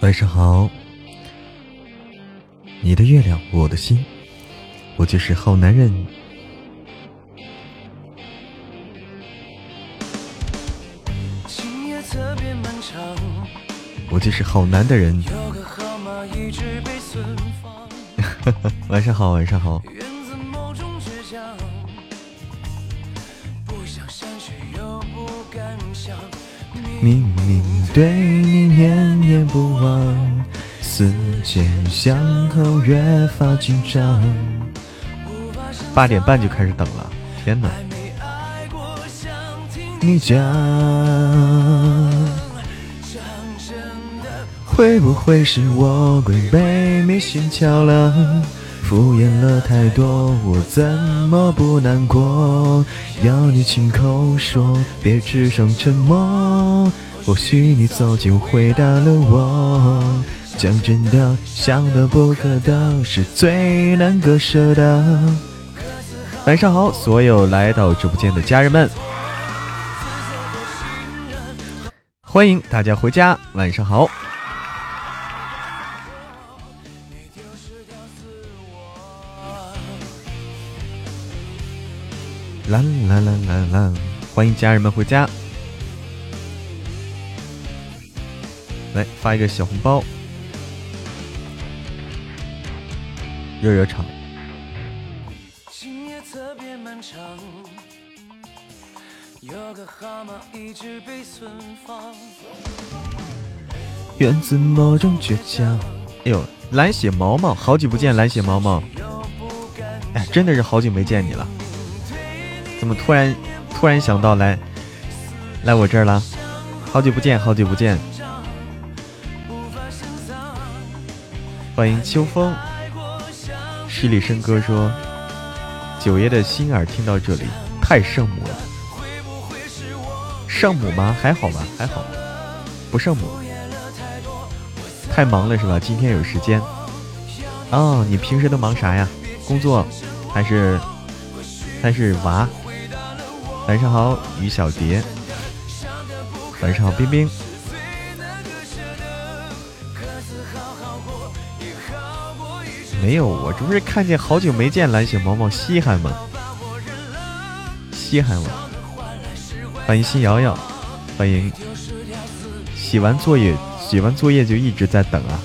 晚上好，你的月亮我的心，我就是好男人。我就是好男的人。晚上好，晚上好。明明对你念念不忘，思前想后越发紧张。8:30就开始等了，天哪！你讲会不会是我鬼被你心窍了？敷衍了太多，我怎么不难过？要你亲口说，别只剩沉默。或许你早就回答了我。讲真的，想得不可得，是最难割舍的。晚上好，所有来到直播间的家人们，欢迎大家回家。晚上好。啦啦啦啦啦！欢迎家人们回家，来发一个小红包，热热场。源自某种倔强。哎呦，蓝血毛毛，好久不见，蓝血毛毛。哎，真的是好久没见你了。怎么突然想到来我这儿了？好久不见，好久不见！欢迎秋风。十里笙歌说：“九爷的心耳听到这里，太圣母了。圣母吗？还好吧，还好，不圣母。太忙了是吧？今天有时间？哦，你平时都忙啥呀？工作还是娃？”晚上好，于小蝶。晚上好，冰冰。没有，我这不是看见好久没见蓝雪毛毛稀罕吗？稀罕我。欢迎新瑶瑶，欢迎。写完作业就一直在等啊。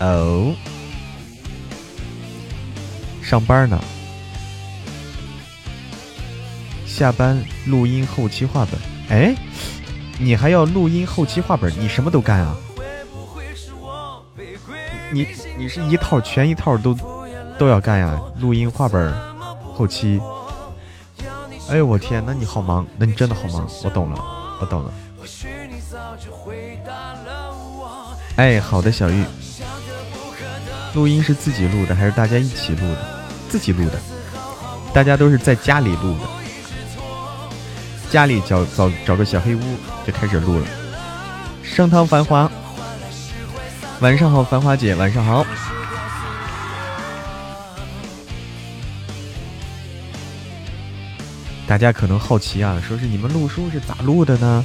哦，上班呢。下班录音后期画本，哎，你还要录音后期画本，你什么都干啊？你是一套全一套都要干呀？录音、画本、后期。哎呦我天，那你好忙，那你真的好忙，我懂了，我懂了。哎，好的，小玉。录音是自己录的还是大家一起录的？自己录的，大家都是在家里录的。家里找个小黑屋就开始录了。盛唐繁华，晚上好，繁华姐，晚上好。大家可能好奇啊，说是你们录书是咋录的呢？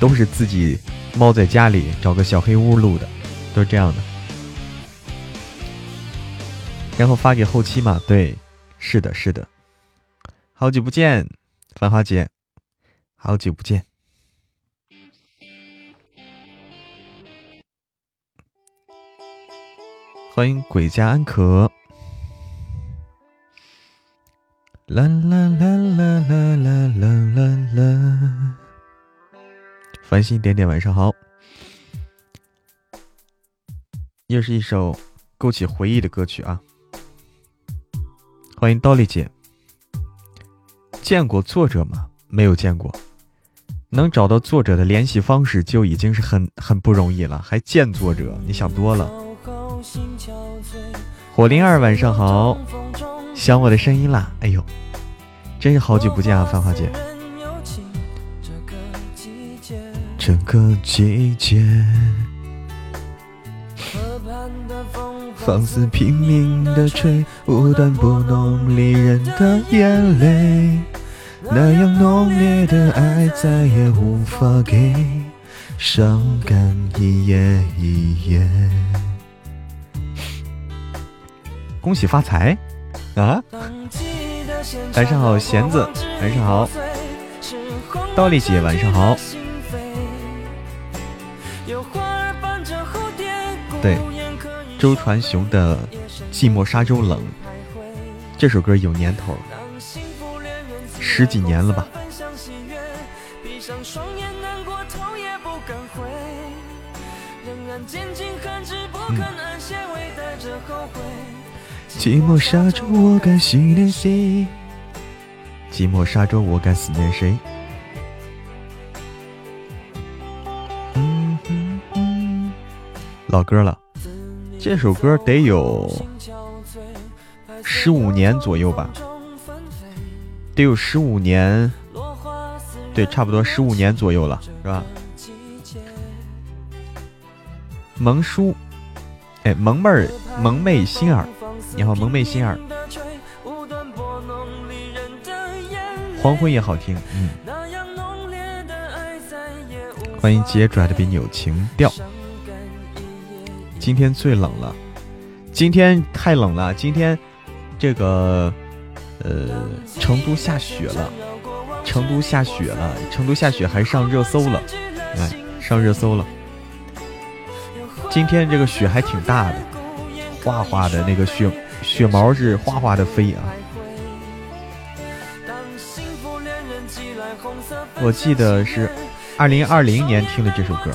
都是自己猫在家里找个小黑屋录的，都是这样的。然后发给后期嘛，对，是的，是的。好久不见，繁华姐。好久不见，欢迎鬼家安可。啦啦啦啦啦啦啦啦啦！繁星点点，晚上好。又是一首勾起回忆的歌曲啊！欢迎刀丽姐。见过作者吗？没有见过。能找到作者的联系方式就已经是很不容易了，还见作者，你想多了。火灵儿晚上好，想我的声音啦，哎呦，真是好久不见啊，繁华姐。这个季节，放肆拼命的吹，无端拨弄离人的眼泪。那样浓烈的爱再也无法给，伤感一夜一夜。恭喜发财啊！晚上好弦子，晚上好道理姐，晚上好。对，周传雄的寂寞沙洲冷这首歌有年头，十几年了吧。寂寞沙洲我该思念谁，寂寞沙洲我该思念谁。老歌了，这首歌得有15年左右吧，得有15年，对，差不多15年左右了，是吧？萌叔，哎，萌妹儿，萌妹心儿，你好，萌妹心儿。黄昏也好听，嗯。欢迎姐拽的比你有情调。今天最冷了，今天太冷了，今天这个成都下雪了，成都下雪了，成都下雪还上热搜了，哎，上热搜了。今天这个雪还挺大的，哗哗的那个雪毛是哗哗的飞啊。我记得是2020年听的这首歌，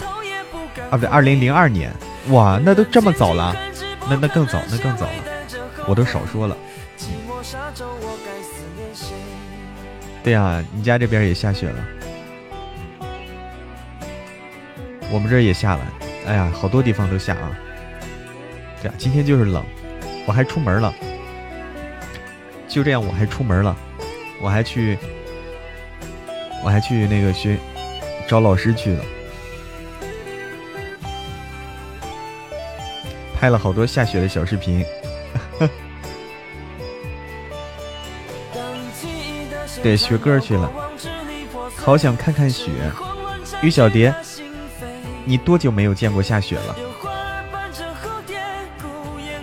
啊不对，2002年。哇，那都这么早了，那更早，那更早了，我都少说了。对啊，你家这边也下雪了，我们这儿也下了，哎呀，好多地方都下啊。对啊，今天就是冷，我还出门了，就这样，我还出门了，我还去那个学找老师去了。拍了好多下雪的小视频，对，学歌去了，好想看看雪。于小蝶，你多久没有见过下雪了？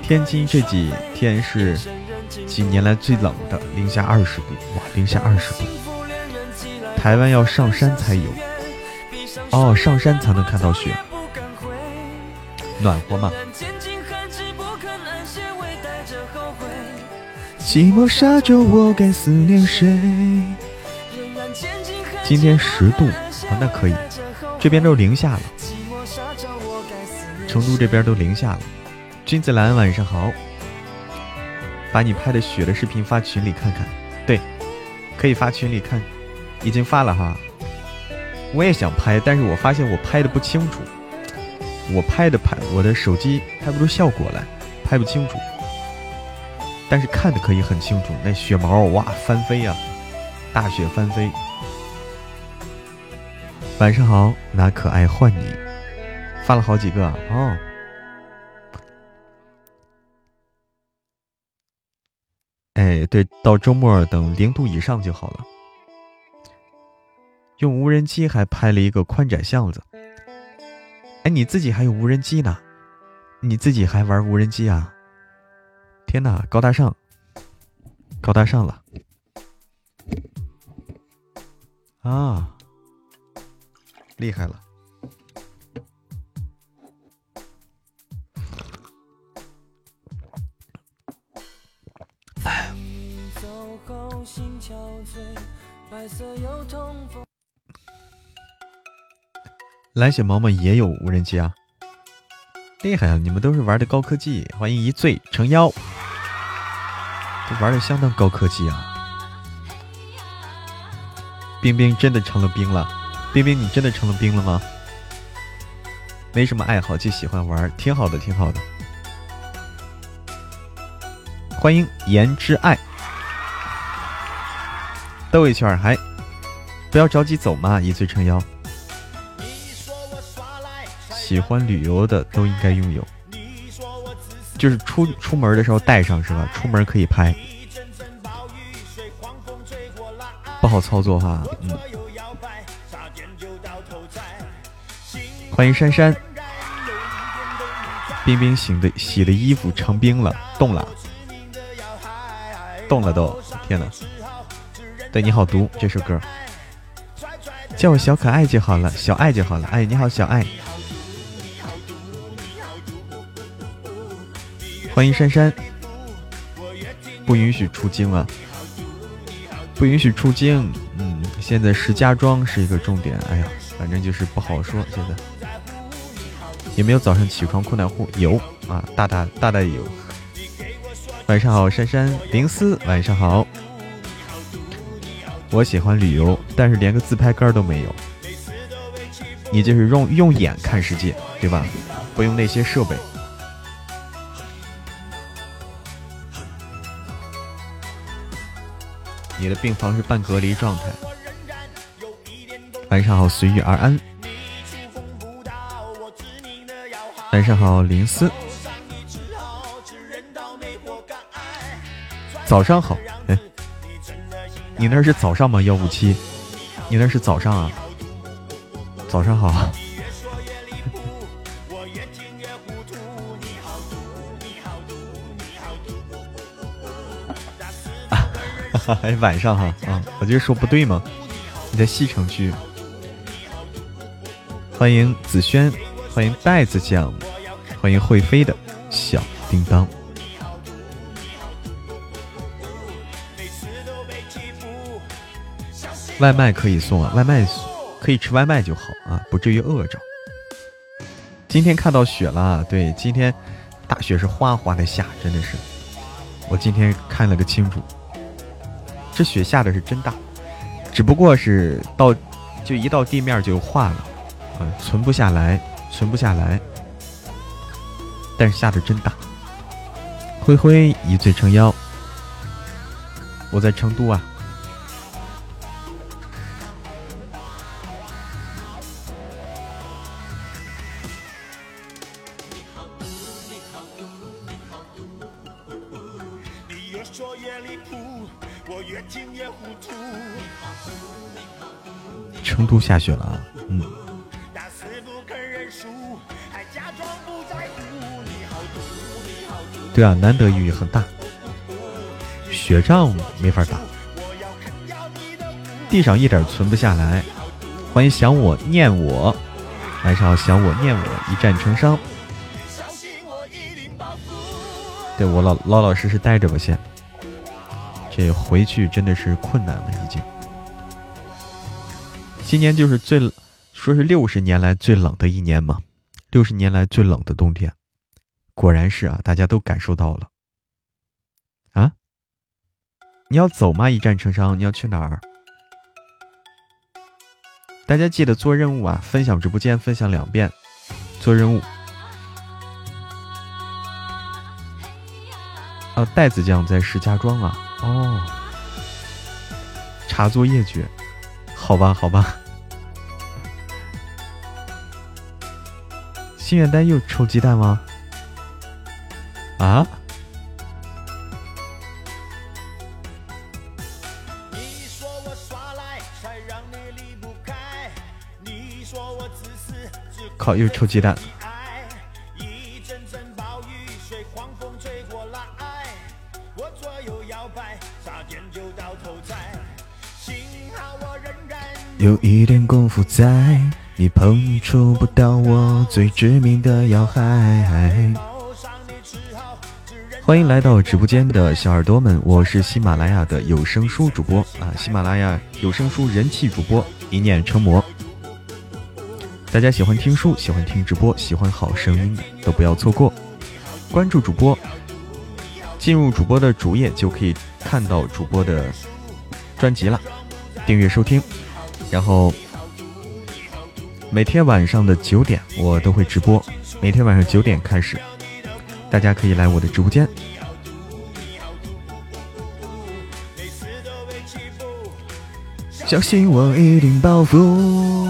天津这几天是几年来最冷的，零下20度，哇，零下20度，台湾要上山才有，哦，上山才能看到雪，暖和嘛。寂寞沙洲我该思念谁。今天10度啊，那可以，这边都0下了，成都这边都0下了。君子兰晚上好，把你拍的雪的视频发群里看看。对，可以发群里看，已经发了哈。我也想拍，但是我发现我拍的不清楚，我的手机拍不出效果来，拍不清楚。但是看的可以很清楚，那雪毛哇翻飞啊，大雪翻飞。晚上好，拿可爱换你，发了好几个啊哦。哎，对，到周末等0度以上就好了。用无人机还拍了一个宽窄巷子。哎，你自己还有无人机呢？你自己还玩无人机啊？天哪，高大上，高大上了啊，厉害了。蓝雪毛毛也有无人机啊，厉害啊！你们都是玩的高科技。欢迎一醉成妖，都玩的相当高科技啊。冰冰真的成了冰了，冰冰你真的成了冰了吗？没什么爱好就喜欢玩，挺好的，挺好的。欢迎言之爱，兜一圈还不要着急走嘛，一醉成妖。喜欢旅游的都应该拥有，就是出门的时候带上是吧？出门可以拍，不好操作哈。嗯，欢迎珊珊。冰冰洗的衣服成冰了，冻了，冻了都！天哪！对你好毒这首歌，叫我小可爱就好了，小爱就好了。哎，你好，小爱。欢迎珊珊。不允许出京啊！不允许出京。嗯，现在石家庄是一个重点。哎呀，反正就是不好说。现在有没有早上起床困难户？有啊，大大也有。晚上好，珊珊林思，晚上好。我喜欢旅游，但是连个自拍杆都没有。你就是用眼看世界，对吧？不用那些设备。你的病房是半隔离状态。晚上好，随遇而安。晚上好，林思。早上好。哎，你那是早上吗？157，你那是早上啊？早上好啊。哎，晚上哈啊，我就说不对吗？你在西城区。欢迎子轩，欢迎袋子酱，欢迎会飞的小叮当。外卖可以送啊，外卖可以吃外卖就好啊，不至于饿着。今天看到雪了，对，今天大雪是哗哗的下，真的是，我今天看了个清楚。这雪下的是真大，只不过是一到地面就化了，啊，存不下来，但是下的真大。灰灰一醉撑腰，我在成都啊。成都下雪了啊，嗯。对啊，难得雨很大，雪仗没法打，地上一点存不下来。欢迎想我念我，晚上好，想我念我，一战成伤。对，我老实实待着吧先，这回去真的是困难了已经。今年就是说是60年来最冷的一年嘛，60年来最冷的冬天，果然是啊，大家都感受到了。啊，你要走吗？一战成伤，你要去哪儿？大家记得做任务啊，分享直播间，分享2遍，做任务。啊，袋子酱在石家庄啊，哦，查作业去。好吧，好吧。心愿单又抽鸡蛋吗？啊？靠，又抽鸡蛋。有一点功夫在，你碰触不到我最致命的要害。欢迎来到直播间的小耳朵们，我是喜马拉雅的有声书主播啊，喜马拉雅有声书人气主播，一念成魔。大家喜欢听书，喜欢听直播，喜欢好声音都不要错过，关注主播，进入主播的主页就可以看到主播的专辑了，订阅收听。然后每天晚上的9点我都会直播，每天晚上9点开始，大家可以来我的直播间。小心我一定报复。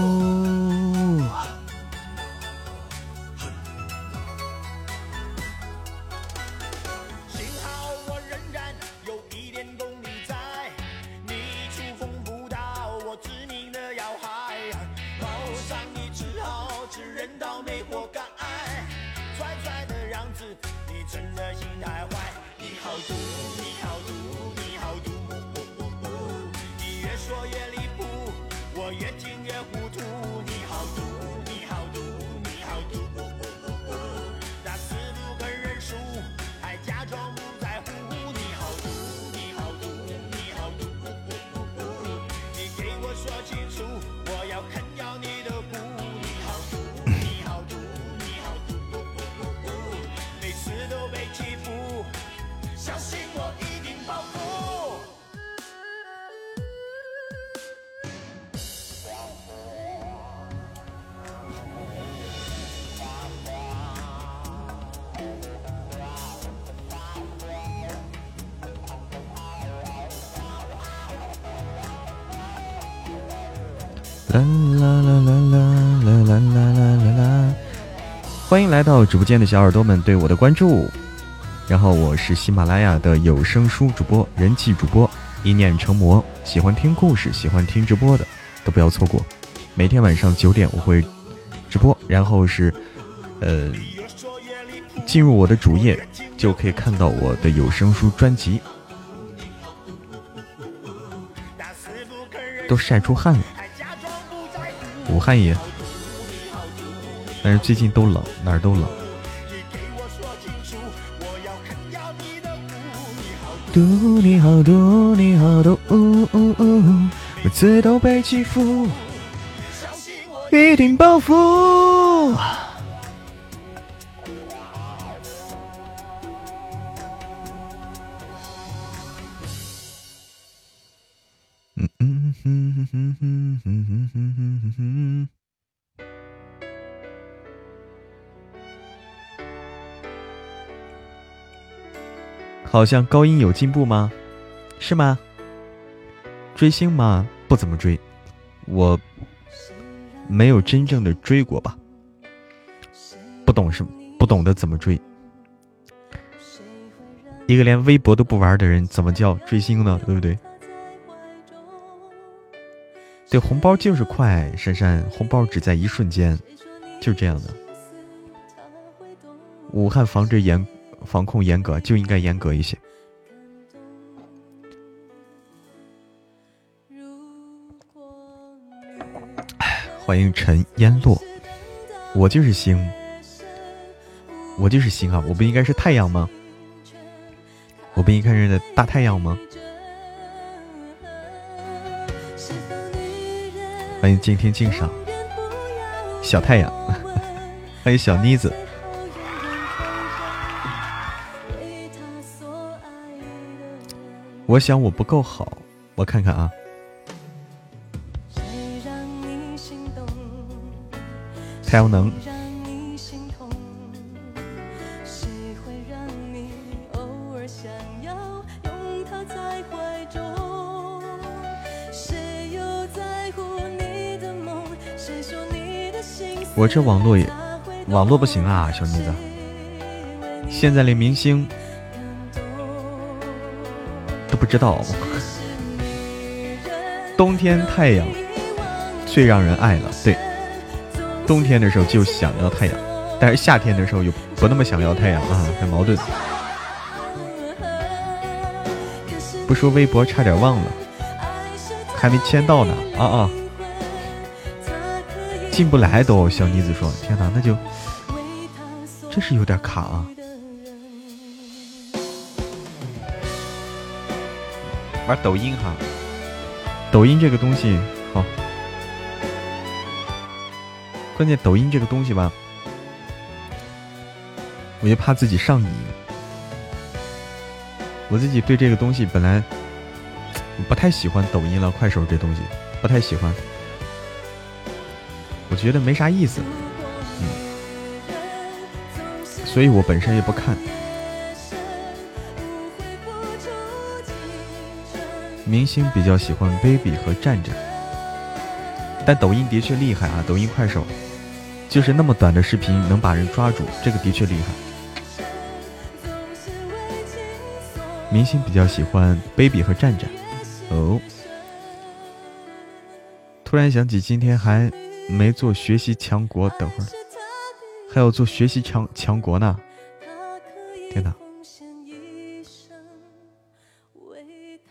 啦啦啦啦啦啦啦啦啦！欢迎来到直播间的小耳朵们对我的关注。然后我是喜马拉雅的有声书主播、人气主播一念成魔，喜欢听故事、喜欢听直播的都不要错过。每天晚上9点我会直播，然后是进入我的主页就可以看到我的有声书专辑。都晒出汗了，武汉也，但是最近都冷，哪儿都冷。嘟你好，嘟你好，嘟呜呜呜，每次都被欺负，一定报复。好像高音有进步吗？是吗？追星吗？不怎么追，我没有真正的追过吧，不懂得怎么追。一个连微博都不玩的人，怎么叫追星呢？对不对？对，红包就是快，珊珊，红包只在一瞬间，就这样的。武汉防控严格，就应该严格一些。欢迎陈烟落，我就是星，我就是星啊！我不应该是太阳吗？我不应该是大太阳吗？欢迎今天敬赏小太阳，欢迎小妮子。我想我不够好，我看看啊。太阳能，我这网络不行啊，小妮子，现在连明星不知道。冬天太阳最让人爱了，对，冬天的时候就想要太阳，但是夏天的时候又不那么想要太阳啊，很矛盾。不说微博差点忘了，还没签到呢啊，进不来都。小妮子说：“天哪，那就真是有点卡啊。”玩抖音哈，抖音这个东西好，关键抖音这个东西吧，我就怕自己上瘾。我自己对这个东西本来不太喜欢，抖音了快手这东西不太喜欢，我觉得没啥意思，所以我本身也不看。明星比较喜欢 baby 和战战，但抖音的确厉害啊！抖音快手就是那么短的视频能把人抓住，这个的确厉害。明星比较喜欢 baby 和战战哦。突然想起今天还没做学习强国，等会儿还要做学习强国呢！天哪！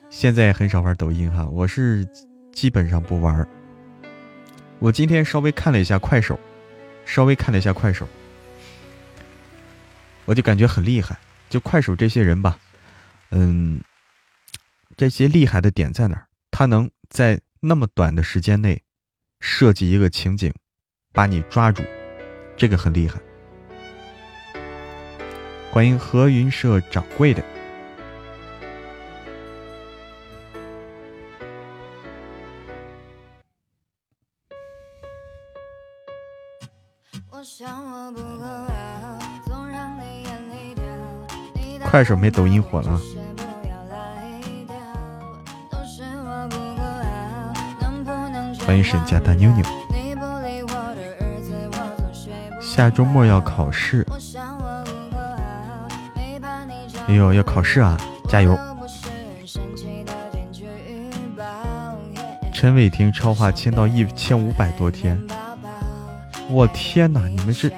现在也很少玩抖音哈，我是基本上不玩。我今天稍微看了一下快手，我就感觉很厉害。就快手这些人吧，这些厉害的点在哪儿？他能在那么短的时间内设计一个情景，把你抓住，这个很厉害。欢迎何云社掌柜的。快手没抖音火了。翻译是加大妞妞。下周末要考试，哎呦，要考试啊，加油！陈伟霆超话签到1500多天，我天哪，你们这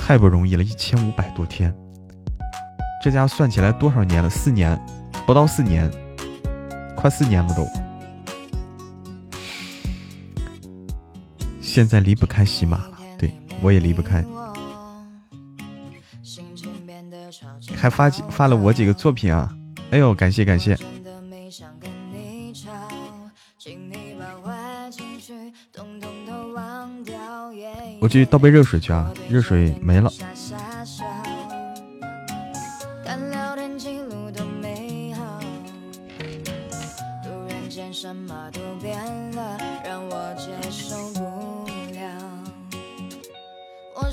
太不容易了，1500多天，这家算起来多少年了？4年，不到4年，快4年了都。现在离不开喜马了，对，我也离不开，还发了我几个作品啊，哎呦，感谢感谢。我去倒杯热水去啊，热水没了。我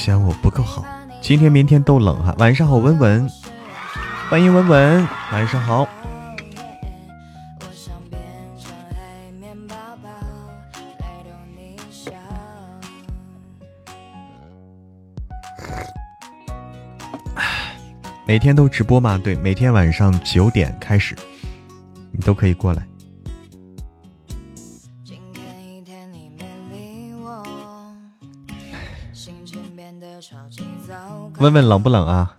嫌我不够好，今天明天都冷哈。晚上好，文文，欢迎文文，晚上好。每天都直播吗？对，每天晚上9点开始，你都可以过来。问问冷不冷啊？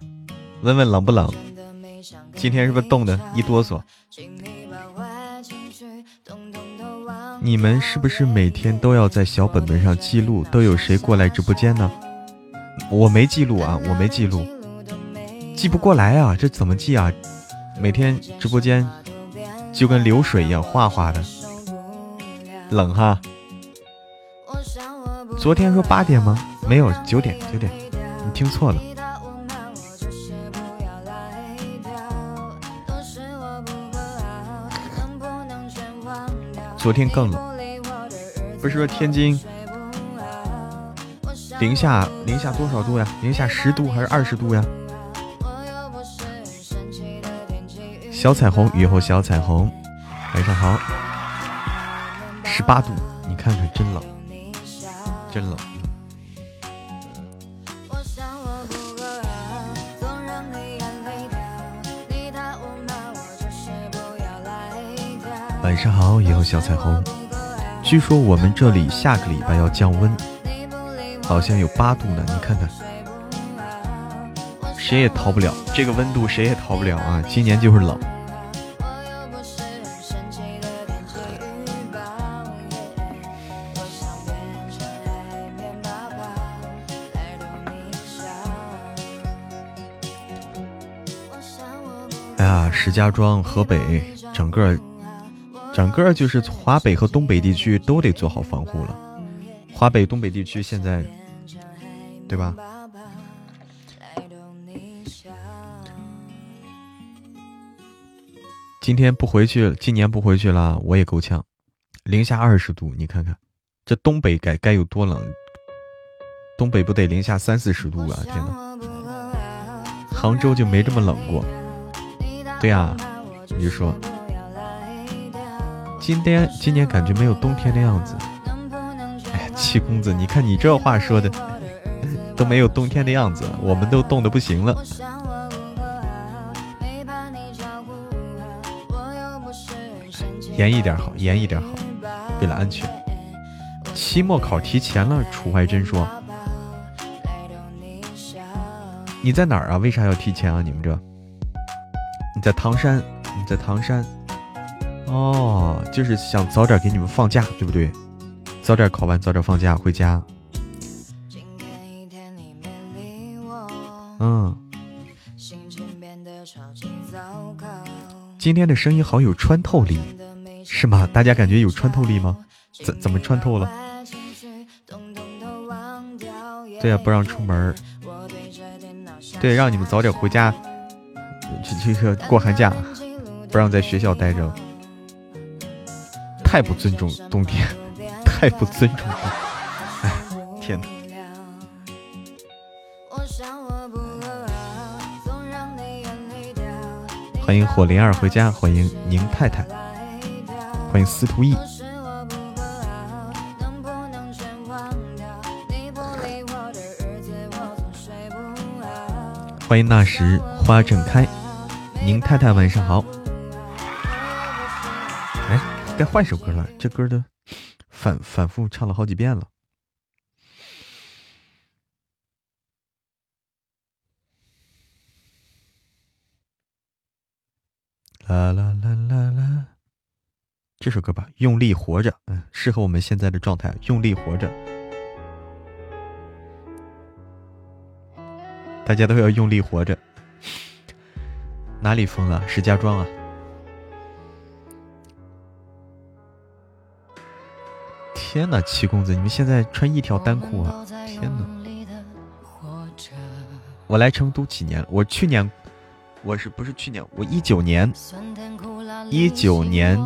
问问冷不冷？今天是不是冻得一哆嗦？你们是不是每天都要在小本本上记录都有谁过来直播间呢？我没记录啊，我没记录，记不过来啊，这怎么记啊？每天直播间就跟流水一样哗哗的，冷哈。昨天说8点吗？没有，9点，你听错了。昨天更冷，不是说天津零下多少度呀？0-10度还是20度呀？小彩虹，雨后小彩虹，晚上好。18度，你看看，真冷，真冷。晚上好，以后小彩虹。据说我们这里下个礼拜要降温，好像有8度呢，你看看，谁也逃不了这个温度，谁也逃不了啊！今年就是冷。哎呀，石家庄、河北，整个就是华北和东北地区都得做好防护了。华北、东北地区现在，对吧？今年不回去了，我也够呛，零下20度，你看看，这东北该有多冷？东北不得零下30-40度啊！天哪，杭州就没这么冷过。对呀、啊，你就说，今年感觉没有冬天的样子。哎，七公子，你看你这话说的，都没有冬天的样子，我们都冻得不行了。严一点好，为了安全。期末考提前了，楚怀真说：“你在哪儿啊？为啥要提前啊？你们这？你在唐山？哦，就是想早点给你们放假，对不对？早点考完，早点放假回家。嗯。今天的声音好有穿透力。”是吗？大家感觉有穿透力吗？怎么穿透了？对啊，不让出门，对，让你们早点回家，这个过寒假，不让在学校待着，太不尊重冬天，太不尊重了。哎，天哪！欢迎火灵儿回家，欢迎宁太太。欢迎司徒义。欢迎那时花正开。宁太太晚上好。哎，该换首歌了，这歌的反复唱了好几遍了。啦啦啦啦啦。这首歌吧，用力活着，适合我们现在的状态，用力活着。大家都要用力活着。哪里疯了？石家庄啊。天哪，七公子，你们现在穿一条单裤啊！天哪。我来成都几年了？我19年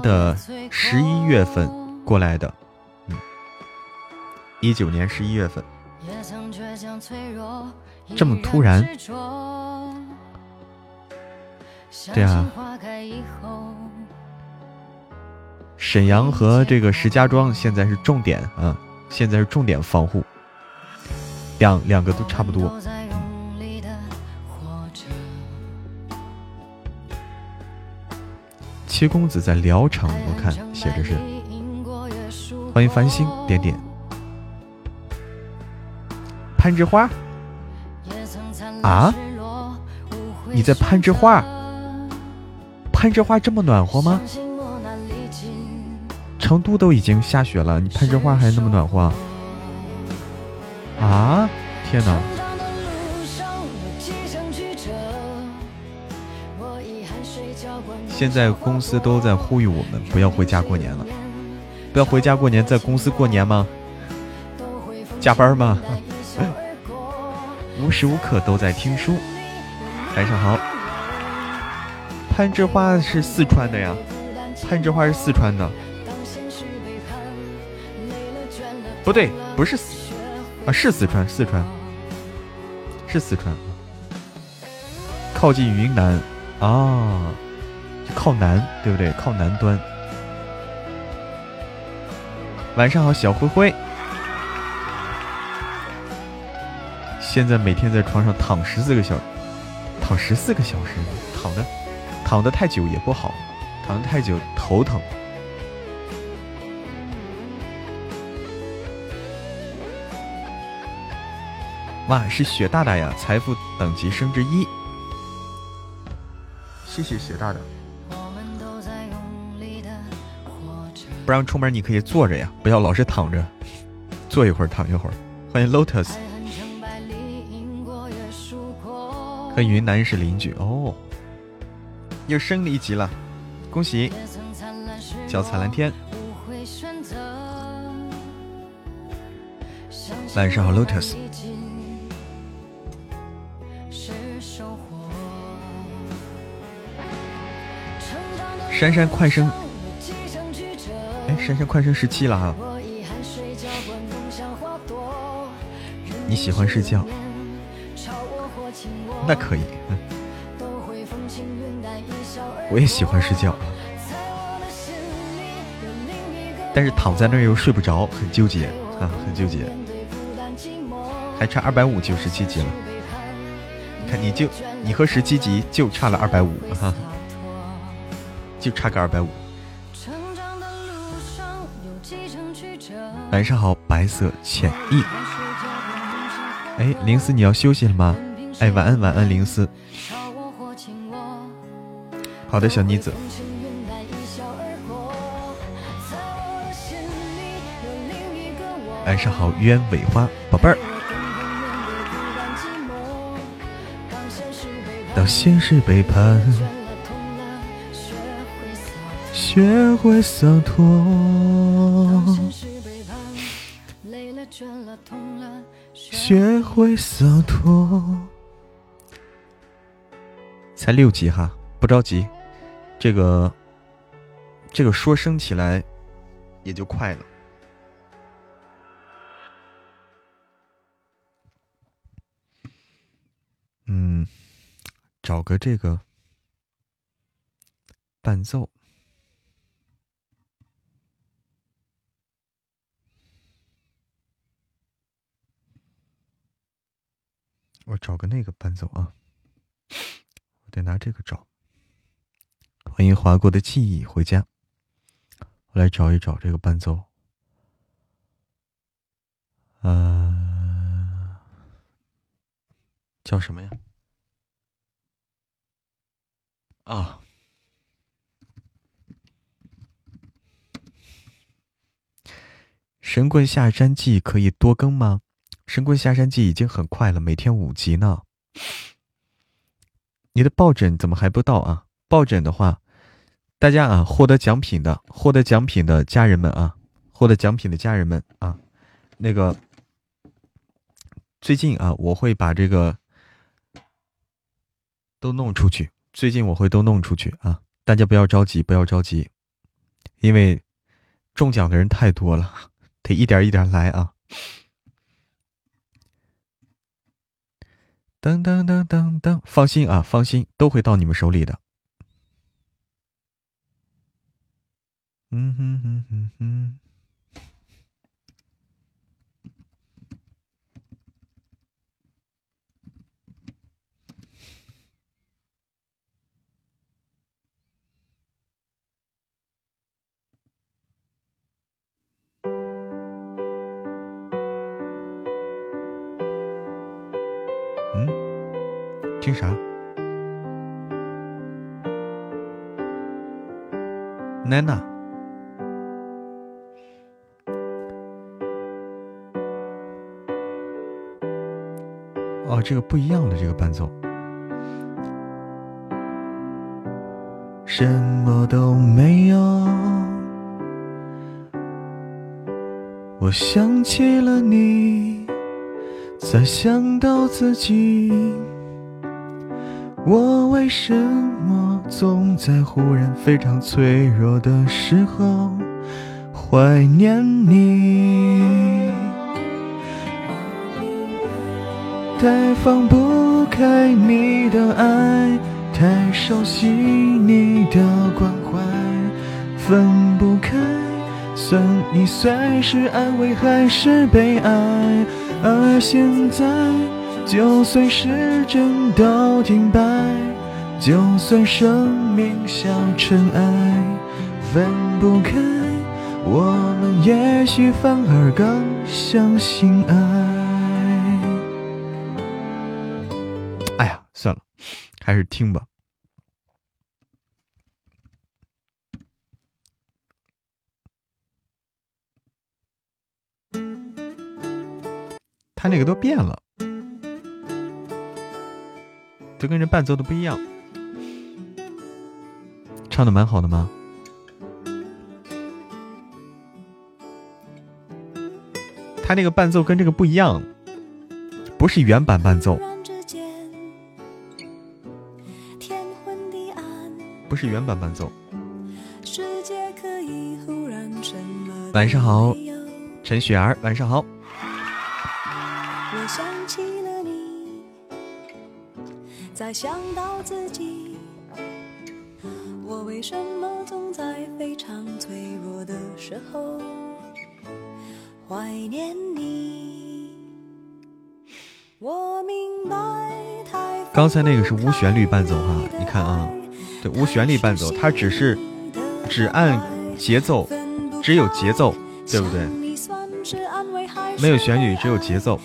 的11月份过来的，19年11月份，这么突然，对啊，沈阳和这个石家庄现在是重点啊，现在是重点防护，两个都差不多。七公子在疗程，我看写着是。欢迎繁星点点。攀枝花啊？你在攀枝花？攀枝花这么暖和吗？成都都已经下雪了，你攀枝花还那么暖和啊？天哪！现在公司都在呼吁我们不要回家过年了，不要回家过年，在公司过年吗？加班吗？无时无刻都在听书。晚上好。攀枝花是四川的呀，攀枝花是四川的。不对，不是啊，是四川，是四川，靠近云南啊。哦，靠南，对不对？靠南端。晚上好，小灰灰。现在每天在床上躺14个小时，躺得太久也不好，躺得太久头疼。哇，是雪大大呀！财富等级升至1。谢谢雪大大。不让出门你可以坐着呀，不要老是躺着，坐一会儿躺一会儿。欢迎 Lotus。 和云南是邻居哦，又升了一级了，恭喜！叫灿烂天。晚上好 ，Lotus。珊珊快升，哎，珊珊快升17了啊！你喜欢睡觉，那可以。我也喜欢睡觉，但是躺在那儿又睡不着，很纠结啊，很纠结。还差250就17级了，看你和17级就差了250哈，就差个250。晚上好，白色浅意。哎，灵思你要休息了吗？哎，晚安晚安，灵思。好的，小妮子。晚上好，鸢尾花宝贝儿。当现实背叛，学会洒脱。学会洒脱。才6级哈，不着急。这个说升起来也就快了。嗯，找个这个伴奏。我找个那个伴奏啊，我得拿这个找。欢迎划过的记忆回家。我来找一找这个伴奏。叫什么呀？啊，神棍下山记可以多更吗？神棍下山记已经很快了，每天5集呢。你的抱枕怎么还不到啊？抱枕的话，大家啊，获得奖品的家人们啊，那个最近啊，我会把这个都弄出去，啊，大家不要着急，因为中奖的人太多了，得一点一点来啊。当当当当当，放心啊，放心，都会到你们手里的。嗯哼哼哼哼。嗯，听啥？奶奶。哦，这个不一样的这个伴奏，什么都没有，我想起了你，才想到自己，我为什么总在忽然非常脆弱的时候怀念你？太放不开你的爱，太熟悉你的关怀，分不开，算你算是安慰还是悲哀？而现在，就算时针都停摆，就算生命像尘埃，分不开，我们也许反而更相信爱。算了，还是听吧。他那个都变了，都跟这伴奏都不一样。唱的蛮好的吗？他那个伴奏跟这个不一样，不是原版伴奏，不是原版伴奏。晚上好，陈雪儿，晚上好。我想起了你，再想到自己，我为什么总在非常脆弱的时候怀念你？我明白。刚才那个是无旋律伴奏哈，你看啊，对，无旋律伴奏，它只按节奏，只有节奏，对不对？没有旋律，只有节奏。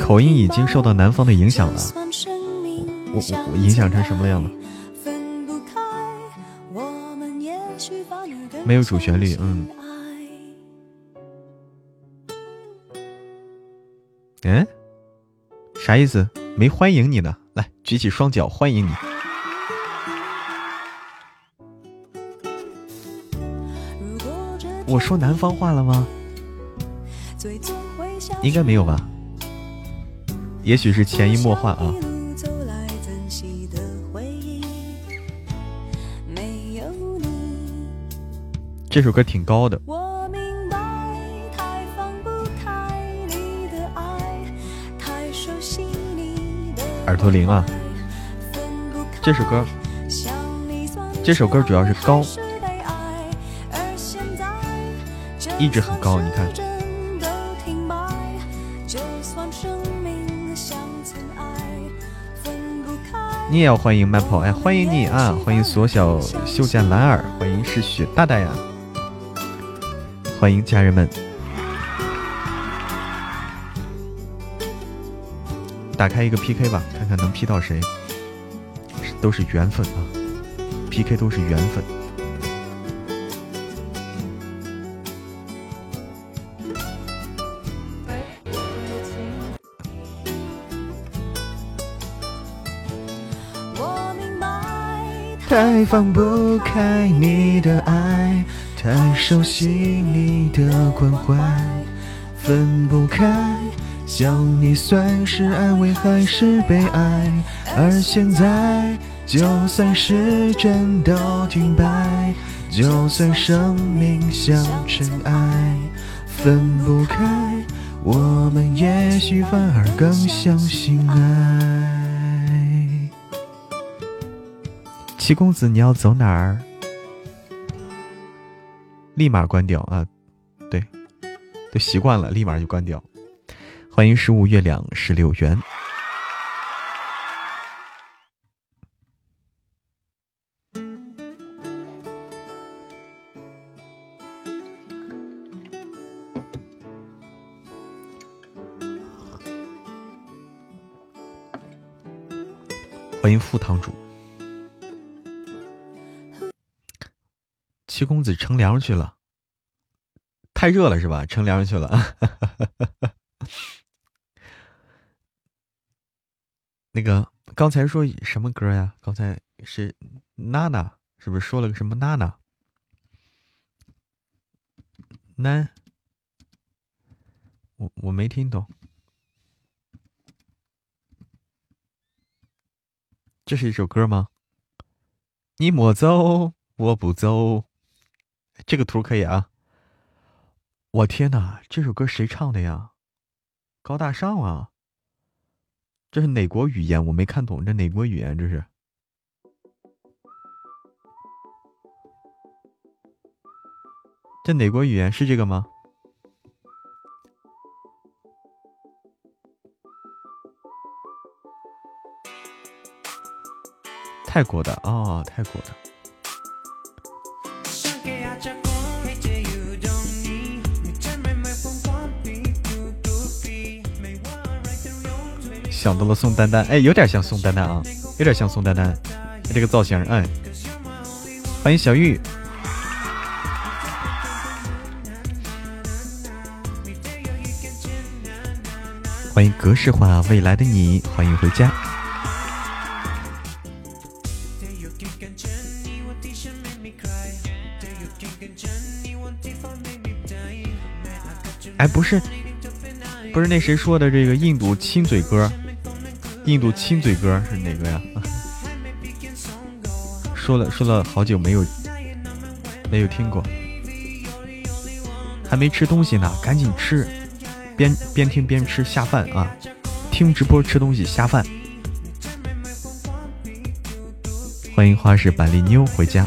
口音已经受到南方的影响了，我影响成什么样了？没有主旋律，嗯。嗯，啥意思？没欢迎你呢，来，举起双脚欢迎你。我说南方话了吗？应该没有吧，也许是潜移默化啊。这首歌挺高的，耳朵灵啊！这首歌主要是高，一直很高。你看，你也要欢迎慢跑，哎，欢迎你啊！欢迎索小修剪蓝耳，欢迎是雪大大呀！欢迎家人们，打开一个 PK 吧，看看能 P 到谁，都是缘分啊 ，PK 都是缘分。太放不开你的爱。太熟悉你的关怀，分不开，想你算是安慰还是悲哀？而现在，就算时针都停摆，就算生命像尘埃，分不开，我们也许反而更相信爱。七公子，你要走哪儿？立马关掉啊！对，都习惯了，立马就关掉。欢迎15月亮16元。欢迎副堂主。七公子乘凉去了，太热了是吧？乘凉去了。那个刚才说什么歌呀？刚才是娜娜，是不是说了个什么娜娜？那我没听懂，这是一首歌吗？你莫走，我不走。这个图可以啊！我天哪，这首歌谁唱的呀？高大上啊！这是哪国语言？我没看懂，这哪国语言这是？这哪国语言是这个吗？泰国的哦，泰国的。想到了宋丹丹，哎，有点像宋丹丹啊，有点像宋丹丹，这个造型，哎。欢迎小玉。欢迎格式化未来的你，欢迎回家。哎，不是那谁说的这个印度亲嘴歌，印度亲嘴歌是哪个呀？说了好久没有听过，还没吃东西呢，赶紧吃，边听边吃下饭啊！听直播吃东西下饭。欢迎花式板栗妞回家。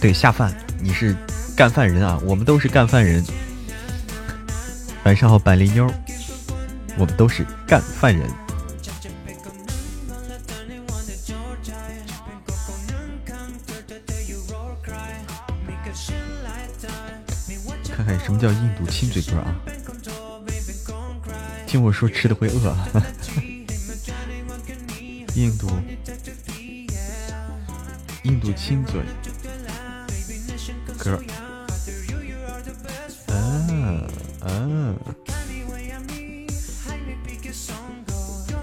对，下饭，你是干饭人啊，我们都是干饭人。晚上好，板栗妞，我们都是干饭人。看看什么叫印度亲嘴歌啊！听我说吃的会饿啊！印度亲嘴歌。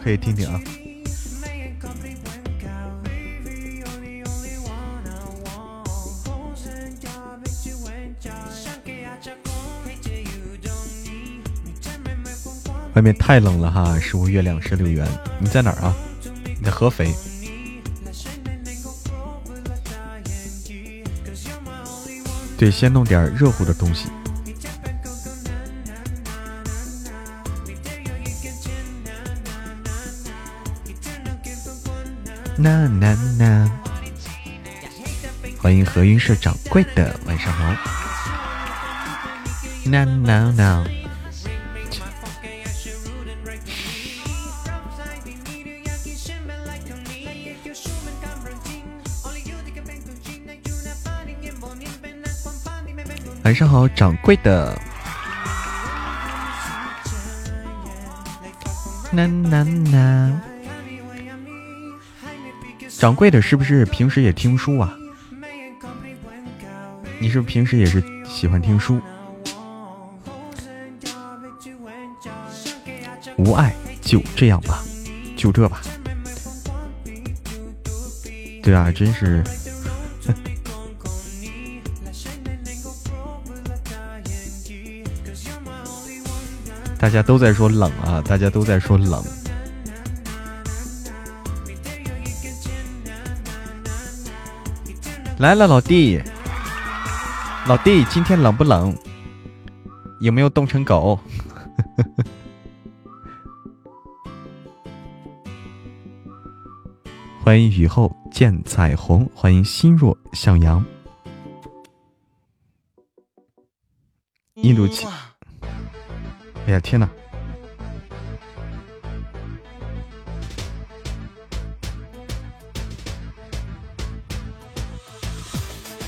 可以听听啊！外面太冷了哈，15月26元。你在哪儿啊？你在合肥。对，先弄点热乎的东西。呐呐呐！欢迎何云社掌柜的，晚上好。呐呐呐！晚上好，掌柜的。呐呐呐！掌柜的是不是平时也听书啊？你是不是平时也是喜欢听书？无碍，就这样吧，就这吧。对啊，真是。大家都在说冷啊，大家都在说冷。来了，老弟，今天冷不冷？有没有冻成狗？欢迎雨后见彩虹，欢迎心若向阳。印度亲，哎呀天哪！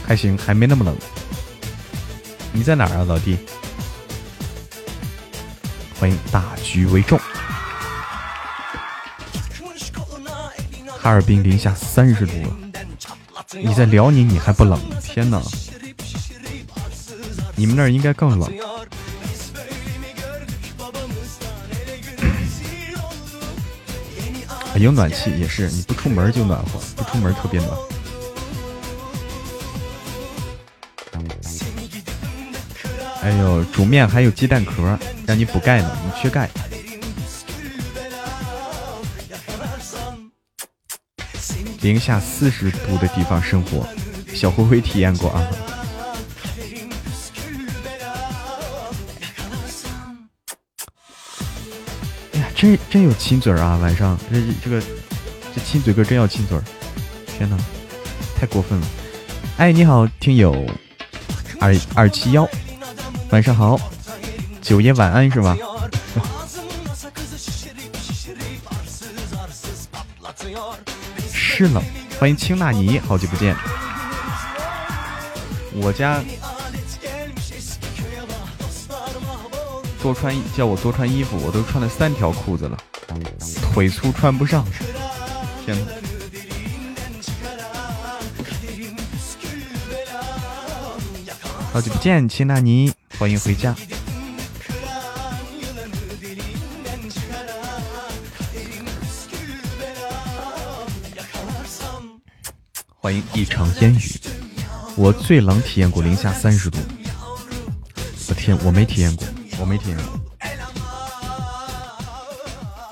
还行，还没那么冷。你在哪儿啊，老弟？欢迎大局为重。哈尔滨零下30度了，你在辽宁你还不冷？天哪！你们那儿应该更冷。有暖气也是，你不出门就暖和，不出门特别暖。哎呦，煮面还有鸡蛋壳，让你补钙呢，你缺钙。零下40度的地方生活，小灰灰体验过啊。哎呀，真有亲嘴啊！晚上这亲嘴歌真要亲嘴，天哪，太过分了！哎，你好，听友271。晚上好，九爷晚安是吧？是冷，欢迎青纳尼，好久不见。我家多穿，叫我多穿衣服，我都穿了3条裤子了，腿粗穿不上。天哪！好久不见，青纳尼。欢迎回家。欢迎一场烟雨。我最冷体验过零下30度，我天，我没体验过，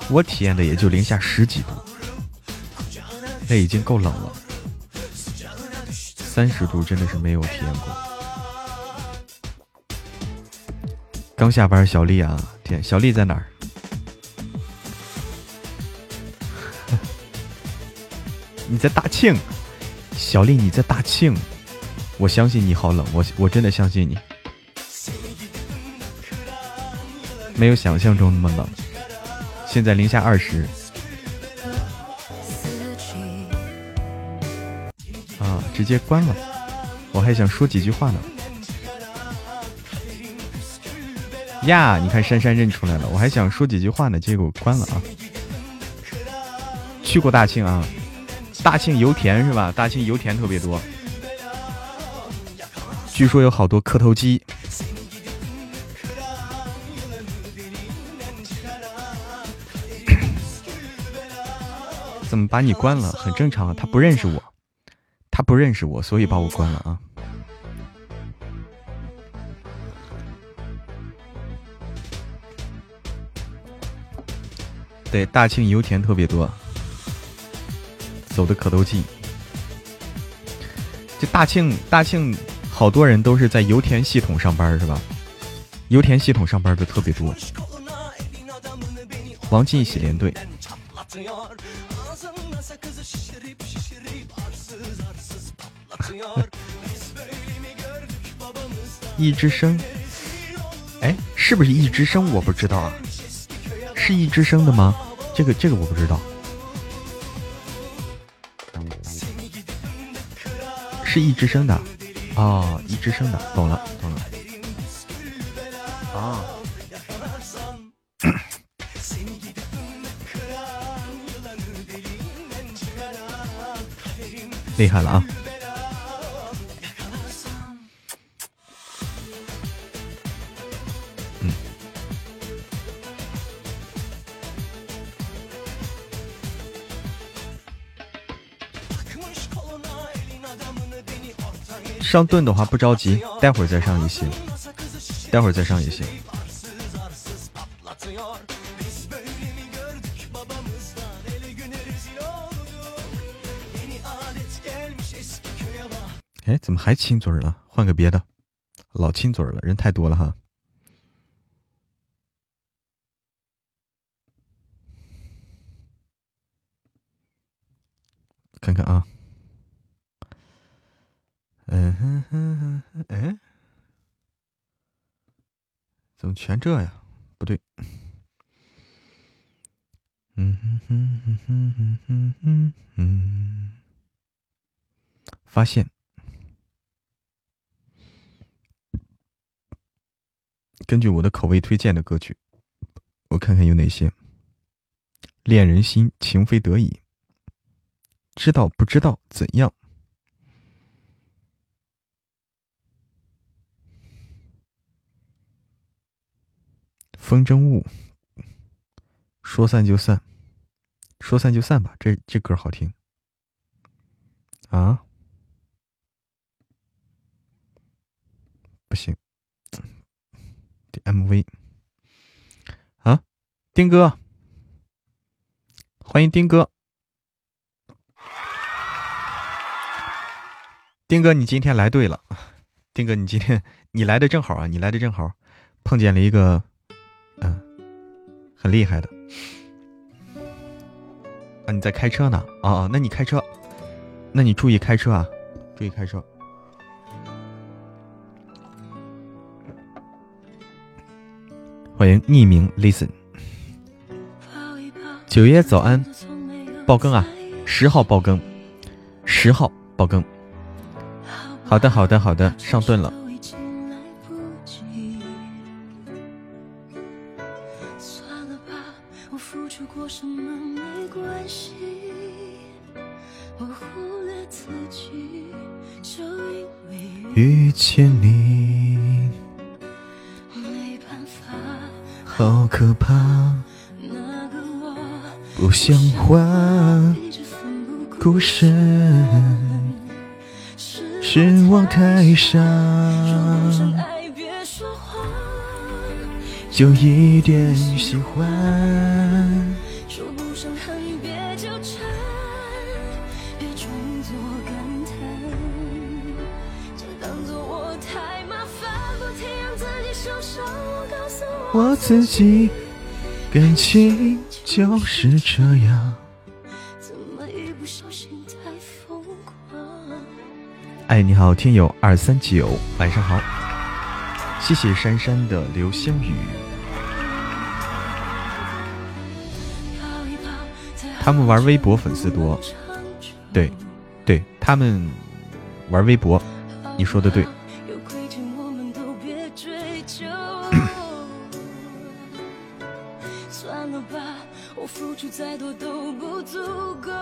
我体验的也就零下10几度，那已经够冷了。30度真的是没有体验过。刚下班小丽啊，天，小丽在哪儿？你在大庆，小丽你在大庆，我相信你好冷，我真的相信你，没有想象中那么冷。现在零下20啊，直接关了，我还想说几句话呢。呀，你看珊珊认出来了，我还想说几句话呢，结果关了啊。去过大庆啊，大庆油田是吧？大庆油田特别多，据说有好多磕头机。怎么把你关了？很正常啊，他不认识我，所以把我关了啊。对，大庆油田特别多，走的可都近。这大庆好多人都是在油田系统上班是吧？油田系统上班的特别多。王进一起连队。一之声，哎，是不是一之声？我不知道啊，是一之声的吗？这个我不知道，是一之声的，哦，一之声的，懂了，啊。厉害了啊！上盾的话不着急，待会儿再上一些。哎，怎么还亲嘴了？换个别的，老亲嘴了，人太多了哈。看看啊，哎，怎么全这呀？不对，发现。根据我的口味推荐的歌曲，我看看有哪些。恋人心，情非得已，知道不知道怎样，风筝舞，说散就散吧，这歌好听啊。不行，MV 啊，丁哥，欢迎丁哥。丁哥，你今天来对了。丁哥，你来的正好啊，碰见了一个很厉害的。啊，你在开车呢？啊，那你开车，那你注意开车啊，注意开车。欢迎匿名 listen。 九爷早安，爆更啊，10号爆更。好的，上顿了。遇见你好可怕，不想换孤身是我太傻，就一点喜欢，说不上恨别纠缠，别装作感叹，就当作我太麻烦，不停让自己受伤，我告诉我自己，感情就是这样。哎，你好，听友239，晚上好，谢谢珊珊的流星雨。他们玩微博粉丝多，对，对他们玩微博，你说的对。算了吧，我付出再多都不足够，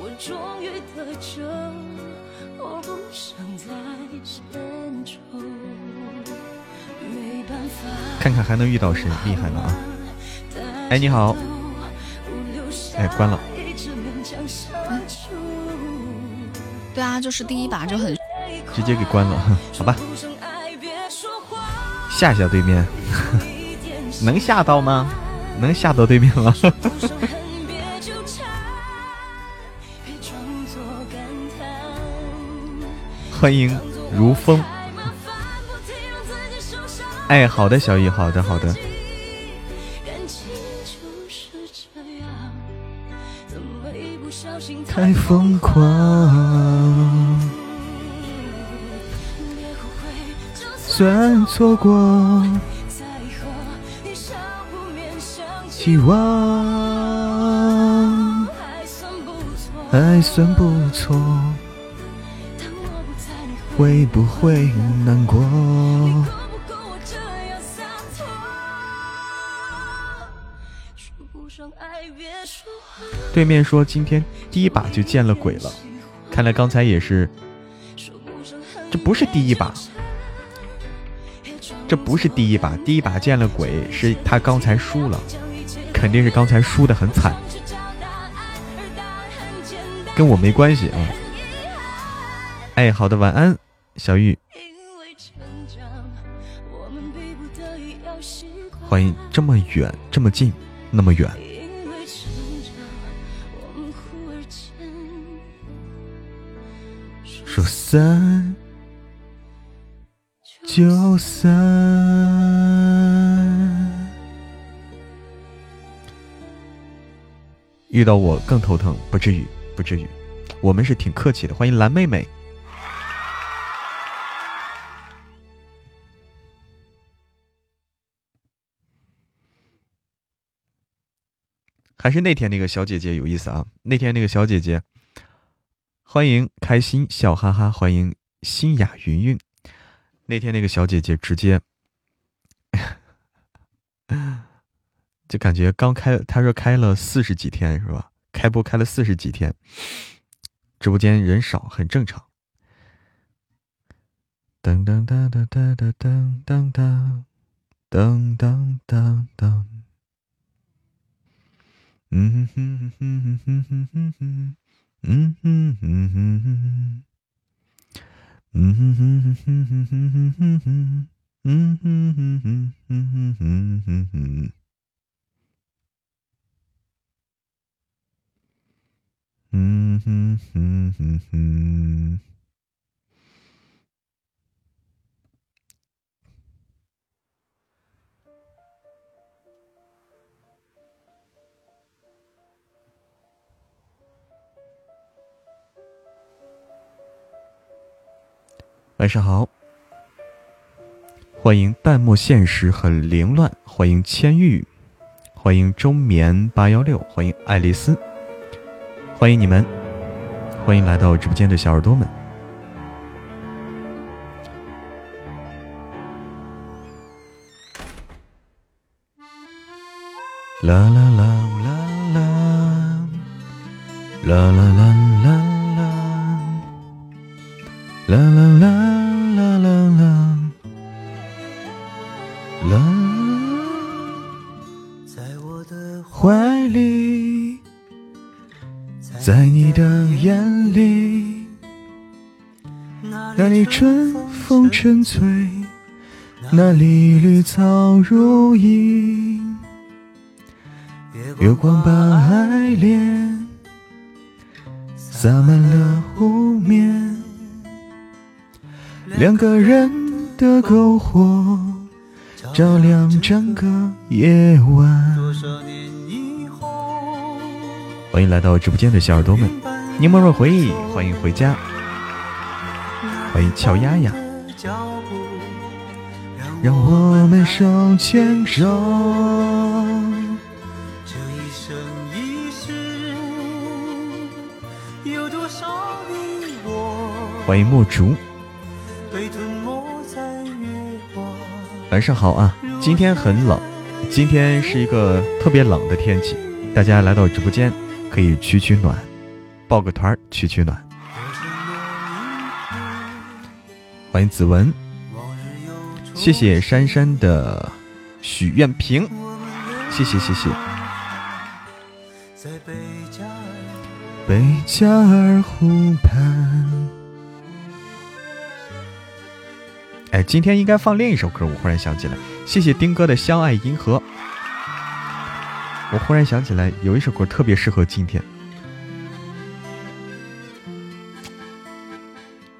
我终于得救，我不想再深仇，没办法。看看还能遇到谁，厉害了啊！哎，你好，哎，关了。对啊，就是第一把就很直接给关了，好吧？吓吓对面，能吓到吗？能吓到对面吗？欢迎如风。哎，好的，小雨，好的，好的。太疯狂，算错过，希望还算不错。会不会难过？对面说今天第一把就见了鬼了，看来刚才也是，这不是第一把，这不是第一把，第一把见了鬼是他刚才输了，肯定是刚才输得很惨，跟我没关系啊。哎，好的，晚安。小玉，欢迎，这么远，这么近，那么远。说散就散，遇到我更头疼，不至于，不至于，我们是挺客气的。欢迎蓝妹妹。还是那天那个小姐姐有意思啊！那天那个小姐姐，欢迎开心笑哈哈，欢迎新雅云云。那天那个小姐姐直接，就感觉刚开，她说开了40几天是吧？开播开了40几天，直播间人少很正常。噔噔噔噔噔噔噔噔噔噔噔噔噔。嗯哼哼哼哼哼哼哼，嗯哼哼哼哼，嗯哼哼哼哼哼哼哼，嗯哼哼哼哼哼哼哼，嗯哼哼哼哼。晚上好，欢迎淡漠现实很凌乱，欢迎千玉，欢迎中眠816，欢迎爱丽丝，欢迎你们，欢迎来到直播间的小耳朵们。啦啦啦啦啦，啦啦啦啦啦啦啦。怀里，在你的眼里，那里春风沉醉，那里绿草如茵，月光把爱恋洒满了湖面，两个人的篝火照亮整个夜晚。欢迎来到直播间的小耳朵们，柠檬若回忆，欢迎回家，欢迎俏丫丫。让我们手牵手，这一生一世有多少你我。欢迎墨竹，晚上好啊！今天很冷，今天是一个特别冷的天气，大家来到直播间可以取取暖，抱个团取取暖。欢迎子文，谢谢珊珊的许愿瓶，谢谢谢谢。贝加尔湖畔，哎，今天应该放另一首歌，我忽然想起来，谢谢丁哥的《相爱银河》。我忽然想起来，有一首歌特别适合今天，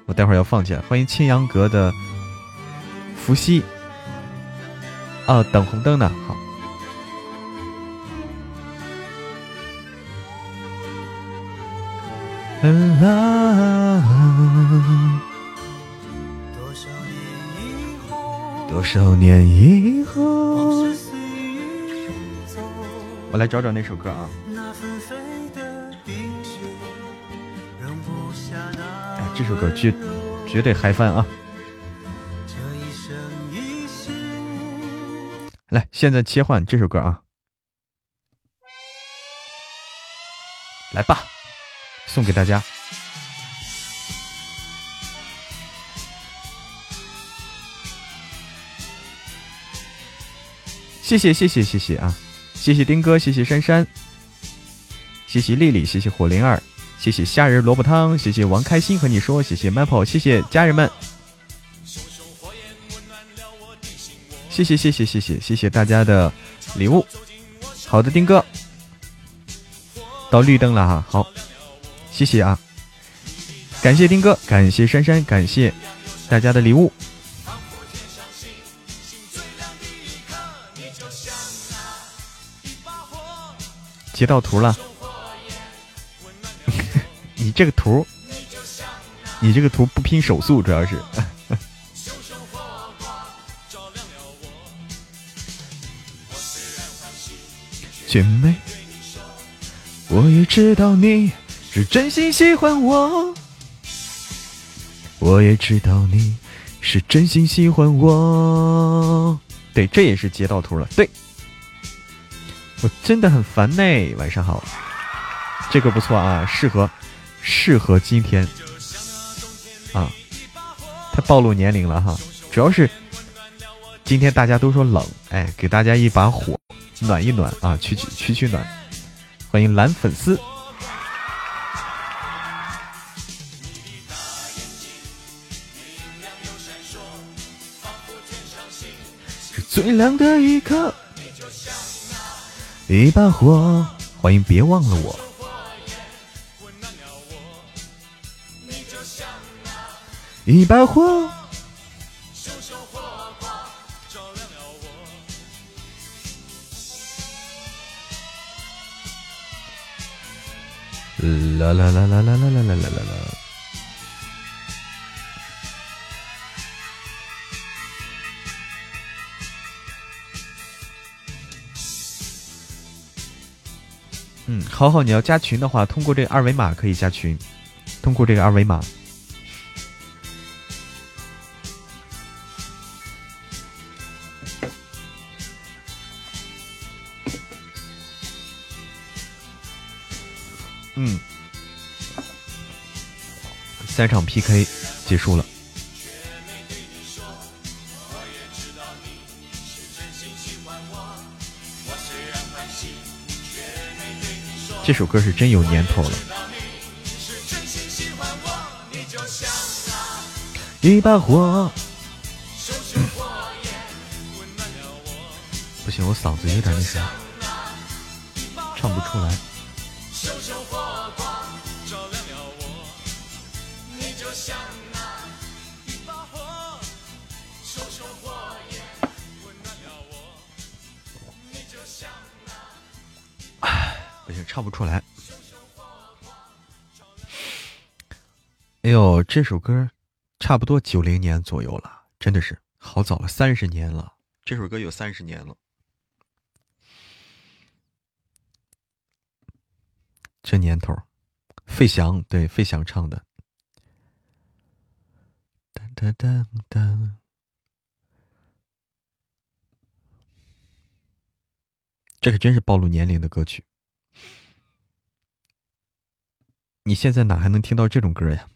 我待会儿要放起来。欢迎青阳阁的。伏羲啊，等红灯呢。好，多少年以后，我来找找那首歌啊。哎，这首歌绝对嗨翻啊！来，现在切换这首歌啊！来吧，送给大家。谢谢谢谢谢谢啊！谢谢丁哥，谢谢珊珊，谢谢丽丽，谢谢火灵儿，谢谢虾仁萝卜汤，谢谢王开心和你说，谢谢 Maple， 谢谢家人们。谢谢谢谢谢谢谢谢大家的礼物。好的，丁哥，到绿灯了哈。好，谢谢啊，感谢丁哥，感谢珊珊，感谢大家的礼物。截到图了，你这个图不拼手速，主要是。姐妹，我也知道你是真心喜欢我，我也知道你是真心喜欢我。对，这也是截到图了。对，我真的很烦呢。晚上好，这个不错啊，适合今天啊，太暴露年龄了哈。主要是今天大家都说冷，哎，给大家一把火。暖一暖啊，取暖。欢迎蓝粉丝，是最亮的一刻，一把火。欢迎别忘了我，一把火。啦啦啦啦啦啦啦啦啦啦！嗯，好好，你要加群的话，通过这个二维码可以加群，通过这个二维码。三场 PK 结束了，这首歌是真有年头了。一把火。不行，我嗓子有点那啥，唱不出来。不行，唱不出来。哎呦，这首歌差不多90年左右了，真的是好早了，30年了。这首歌有30年了。这年头，费翔，对，费翔唱的。当当当当。这可真是暴露年龄的歌曲。你现在哪还能听到这种歌呀？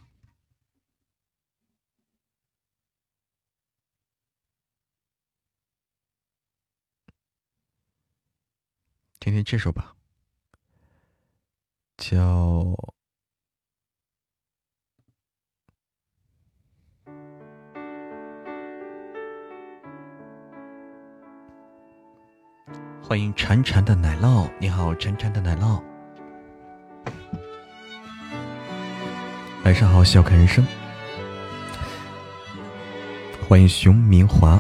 听听这首吧，叫欢迎潺潺的奶酪。你好，潺潺的奶酪，晚上好，笑看人生。欢迎熊明华。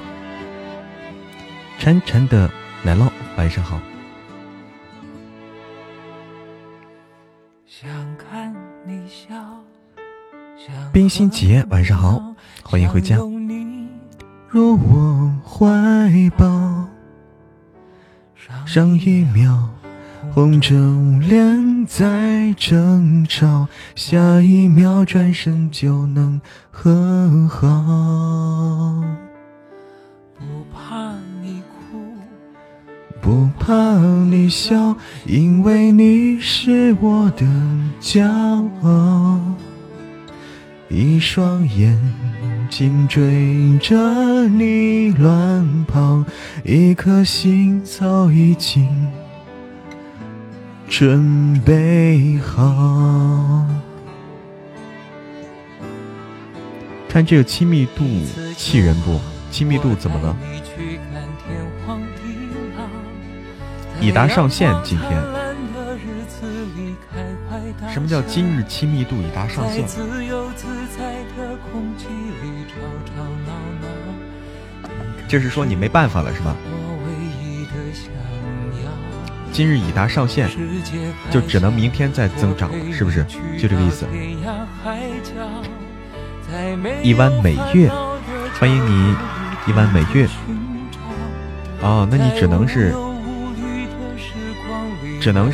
潺潺的奶酪，晚上好。冰心姐，晚上好，欢迎回家。若我怀抱，上一秒红着脸在争吵，下一秒转身就能和好。不怕你哭，不怕你笑，因为你是我的骄傲。一双眼睛追着你乱跑，一颗心早已经准备好。看这个亲密度气人不？亲密度怎么了？已达上限，今天。什么叫今日亲密度已达上限？就是说你没办法了是吗？今日已达上限，就只能明天再增长，是不是？就这个意思。一湾每月，欢迎你，一湾每月。哦，那你只能是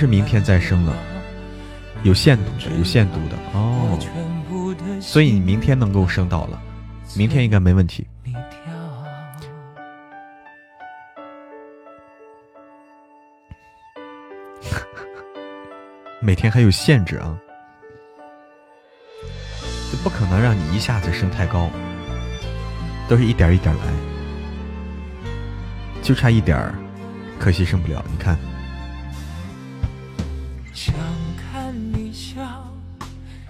明天再生了。有限度的，有限度的哦，所以你明天能够升到了，明天应该没问题。每天还有限制啊，这不可能让你一下子升太高，都是一点一点来，就差一点儿，可惜升不了。你看。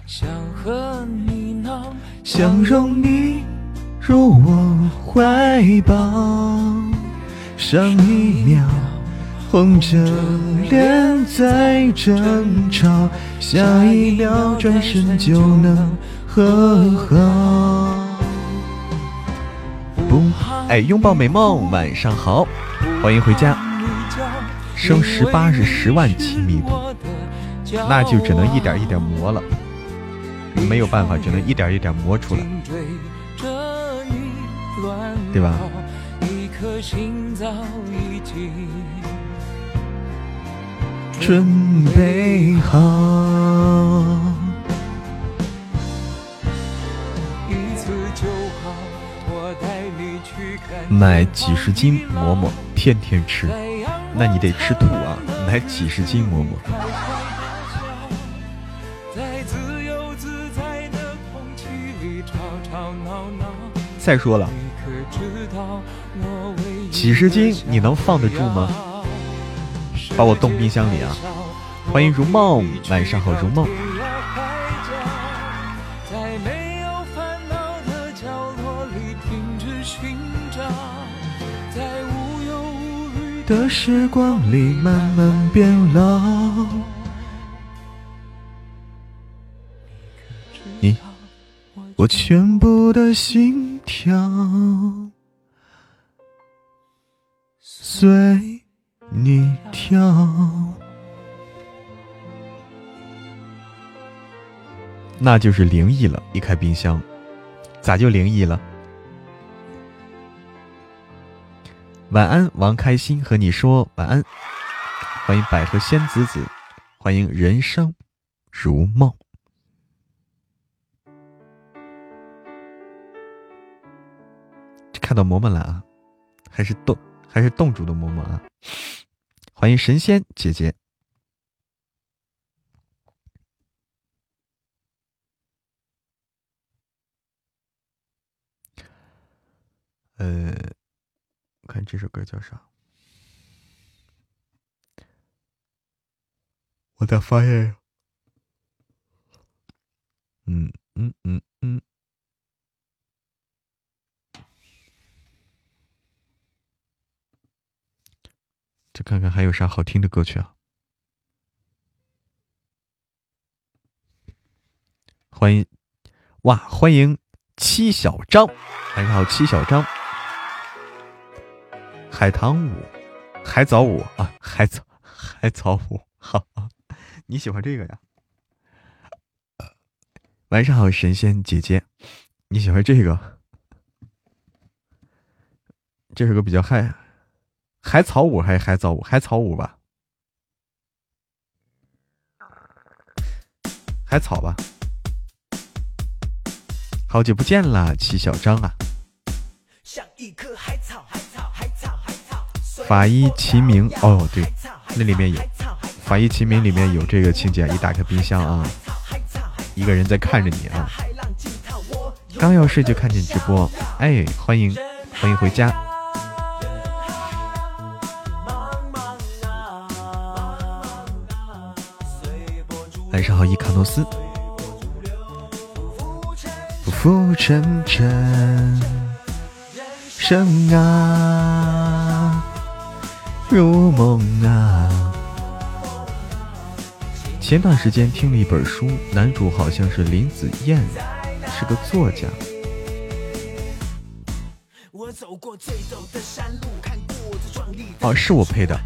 想和你闹，想拥你入我怀抱，上一秒红着脸在争吵，下一秒转身就能和好。不，哎，拥抱美梦，晚上好，欢迎回家。升18是10万亲密度，那就只能一点一点磨了。没有办法，只能一点一点磨出来，对吧？准备好，买几10斤馍馍，天天吃，那你得吃吐啊！买几10斤馍馍。再说了，几10斤你能放得住吗？把我冻冰箱里啊！欢迎如梦，晚上好，如梦。的时光里慢慢变老。你，我全部的心跳随你跳，那就是灵异了。一开冰箱，咋就灵异了？晚安，王开心和你说晚安。欢迎百合仙子子，欢迎人生如梦。看到嬷嬷了啊，还是洞主的嬷嬷啊！欢迎神仙姐姐。我看这首歌叫啥？我咋发现？再看看还有啥好听的歌曲啊！欢迎，哇，欢迎七小张，晚上好，七小张。海棠舞，海藻舞啊，海藻舞，好，你喜欢这个呀？晚上好，神仙姐姐，你喜欢这个？这首歌比较嗨。海草舞还是海藻舞？海草舞吧，海草吧。好久不见了，七小张啊！像一颗海草，海草，海草，海草。法医秦明，哦对，那里面有法医秦明里面有这个情节，一打开冰箱啊，一个人在看着你啊，刚要睡就看见直播，哎，欢迎回家。晚上好，伊卡诺斯。浮浮沉沉，生啊，如梦啊。前段时间听了一本书，男主好像是林子燕，是个作家。哦，是我配的。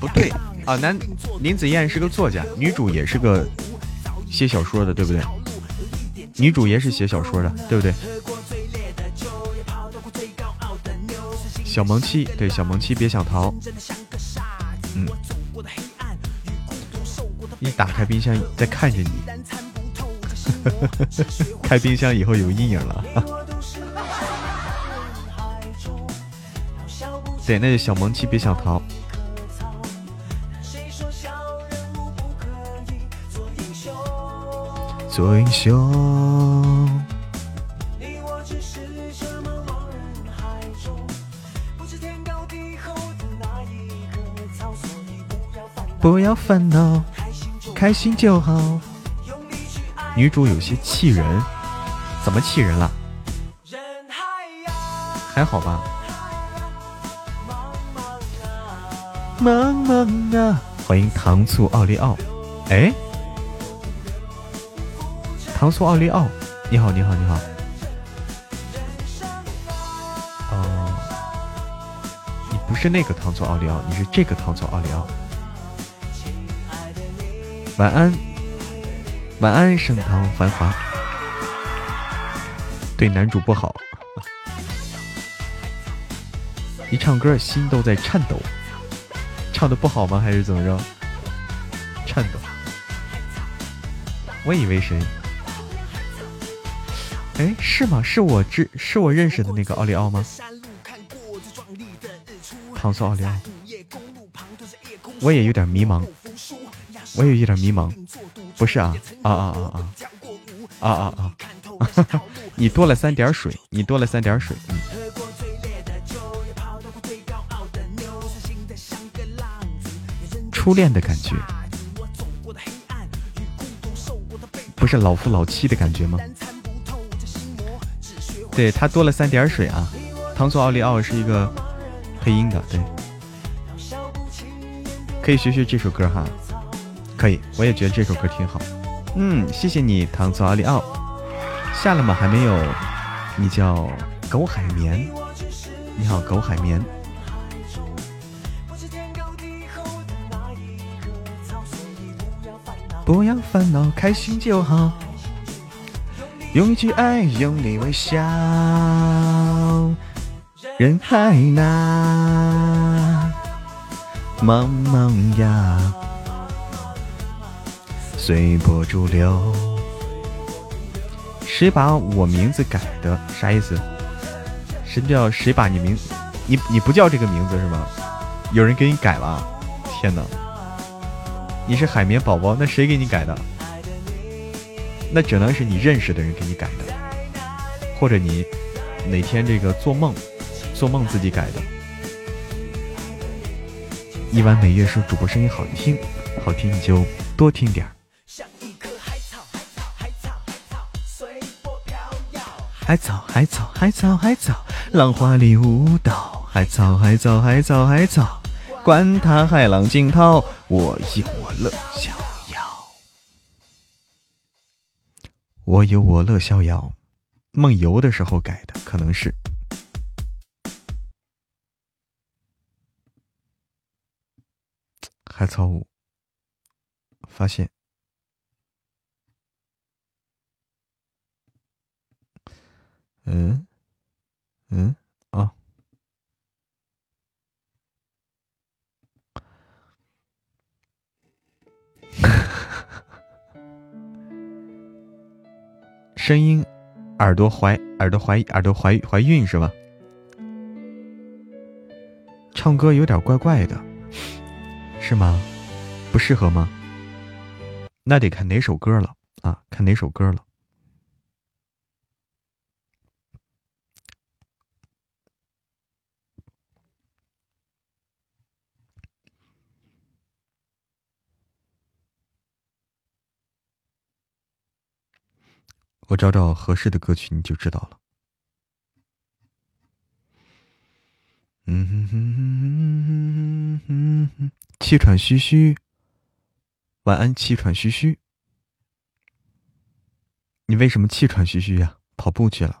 不对啊，林子燕是个作家，女主也是个写小说的，对不对？女主也是写小说的，对不对？小萌妻，对，小萌妻别想逃。一打开冰箱再看着你，开冰箱以后有阴影了。对，那就小萌妻别想逃。做英雄，不要烦恼，开心就好。女主有些气人，怎么气人了？还好吧。茫茫啊！欢迎糖醋奥利奥。哎。糖醋奥利奥，你好，你好，你好。哦，你不是那个糖醋奥利奥，你是这个糖醋奥利奥。晚安，晚安，盛唐繁华。对男主不好，一唱歌心都在颤抖，唱得不好吗？还是怎么着？颤抖。我以为谁？哎，是吗？是我认识的那个奥利奥吗？糖醋奥利奥，我也有点迷茫，我也有点迷茫，不是啊啊啊啊啊啊啊！你多了三点水，你多了三点水。初恋的感觉，不是老夫老妻的感觉吗？对，他多了三点水啊，糖醋奥利奥是一个配音的，对，可以学学这首歌哈。可以，我也觉得这首歌挺好。嗯，谢谢你，糖醋奥利奥。下了吗？还没有。你叫狗海绵。你好，狗海绵。不要烦恼，开心就好。用一句爱，用你微笑，人海那茫茫呀，随波逐流。谁把我名字改的？啥意思？谁叫谁把你名？你不叫这个名字是吗？有人给你改了？天哪！你是海绵宝宝，那谁给你改的？那只能是你认识的人给你改的，或者你哪天这个做梦自己改的。一晚每月说主播声音好听，好听你就多听点儿。海草海草海草海草，浪花里舞蹈。海草海草海草海草，管他海浪惊涛，我有我乐逍遥，我有我乐逍遥。梦游的时候改的，可能是。海草舞，发现啊，声音耳朵怀孕是吧？唱歌有点怪怪的是吗？不适合吗？那得看哪首歌了啊，看哪首歌了。我找找合适的歌曲，你就知道了。气喘吁吁，晚安，气喘吁吁。你为什么气喘吁吁呀？跑步去了。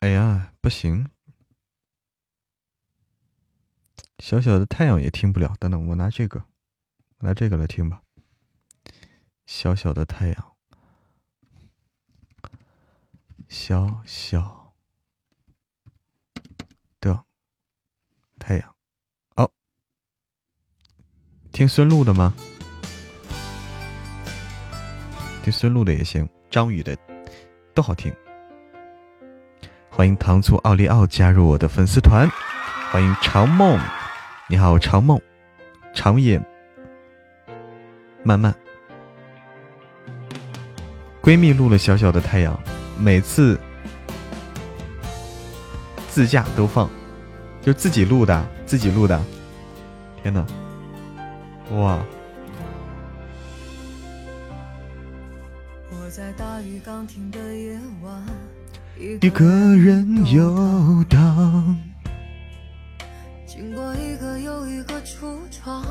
哎呀，不行，小小的太阳也听不了。等等，我拿这个来听吧。小小的太阳，小小的太阳。哦，听孙露的吗？听孙露的也行，张宇的都好听。欢迎糖醋奥利奥加入我的粉丝团，欢迎长梦，你好长梦，长夜漫漫。闺蜜录了小小的太阳，每次自驾都放，就自己录的，天哪，哇！我在大雨刚停的夜晚，一个人游荡，经过一个又一个橱窗，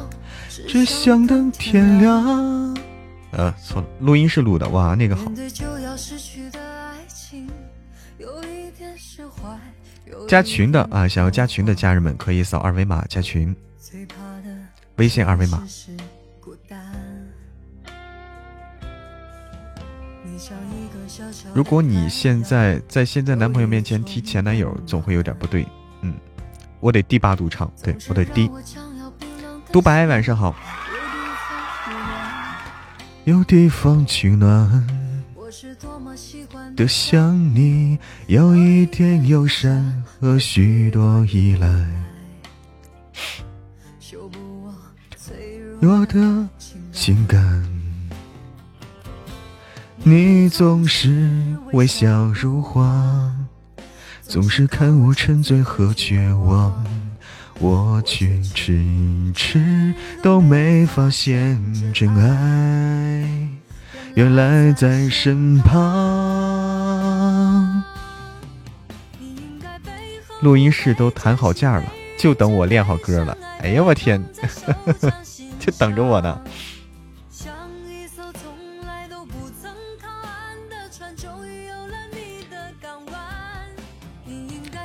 只想等天亮。错了，录音室录的。哇，那个好。加群的啊，想要加群的家人们可以扫二维码加群，微信二维码。如果你现在在现在男朋友面前提前男友，总会有点不对。嗯，我得第八赌场，对，我得第独白。晚上好，有地方取暖的想你，有一点忧伤和许多依赖，我的情感你总是微笑如花，总是看我沉醉和绝望，我却迟迟都没发现真爱原来在身旁。录音室都谈好价了，就等我练好歌了。哎呀我天就等着我呢。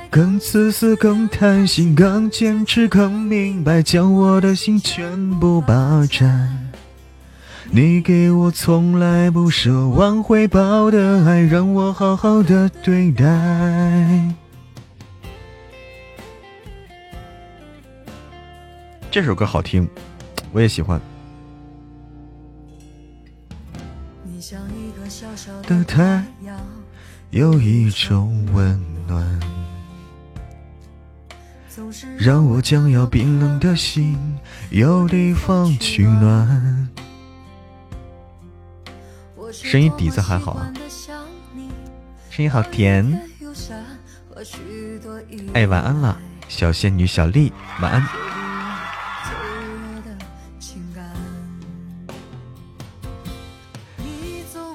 更自私，更贪心，更坚持，更明白，将我的心全部霸占。你给我从来不奢望回报的爱，让我好好的对待。这首歌好听，我也喜欢。你像一个小小的太阳，有一种温暖，让我将要冰冷的心有地方取暖。声音底子还好啊，声音好甜。哎，晚安啦，小仙女小丽，晚安。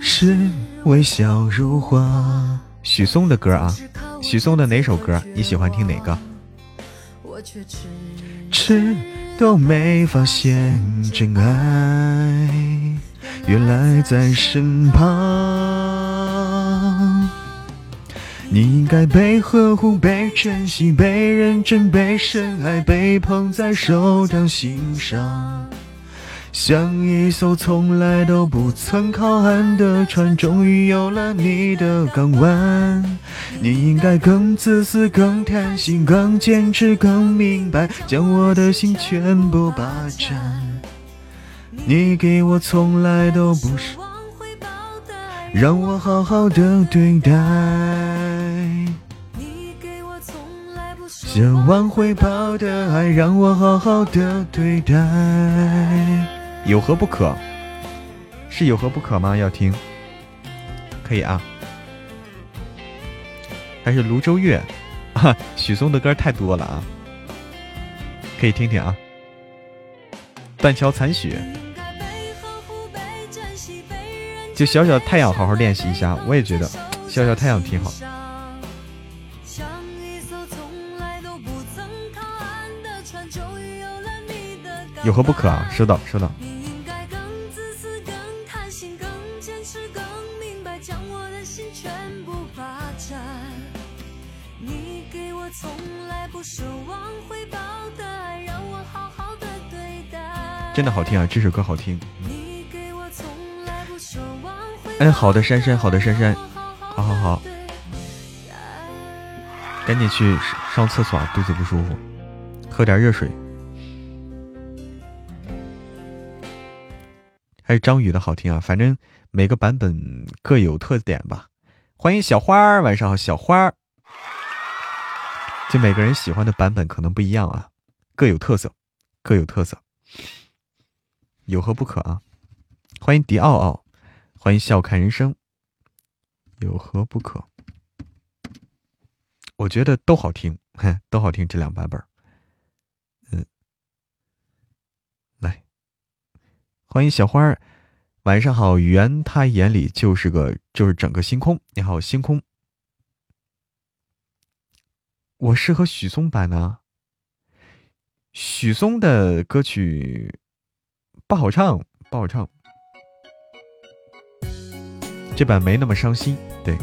是微笑如花。许嵩的歌啊，许嵩的哪首歌你喜欢听哪个？迟都没发现真爱原来在身旁，你应该被呵护，被珍惜，被认真，被深爱，被捧在手掌心上，像一艘从来都不曾靠岸的船，终于有了你的港湾。你应该更自私，更贪心，更坚持，更明白，将我的心全部霸占。你给我从来都不是让我好好的对待，想挽回报的爱，让我好好的对待。有何不可？是有何不可吗？要听可以啊。还是泸州月啊，许嵩的歌太多了啊，可以听听啊。断桥残雪，就小小太阳好好练习一下，我也觉得小小太阳挺好。有何不可啊？收到收到。真的好听啊，这首歌好听。嗯，好的珊珊，好的珊珊，好好好，赶紧去上厕所，肚子不舒服，喝点热水。还是张宇的好听啊，反正每个版本各有特点吧。欢迎小花儿，晚上好，小花儿。就每个人喜欢的版本可能不一样啊，各有特色，各有特色。有何不可啊？欢迎迪奥奥，欢迎笑看人生。有何不可？我觉得都好听，都好听这两版本。嗯，来，欢迎小花儿，晚上好。圆他眼里就是整个星空。你好，星空。我适合许嵩版呢。许嵩的歌曲。不好唱，不好唱。这版没那么伤心，对。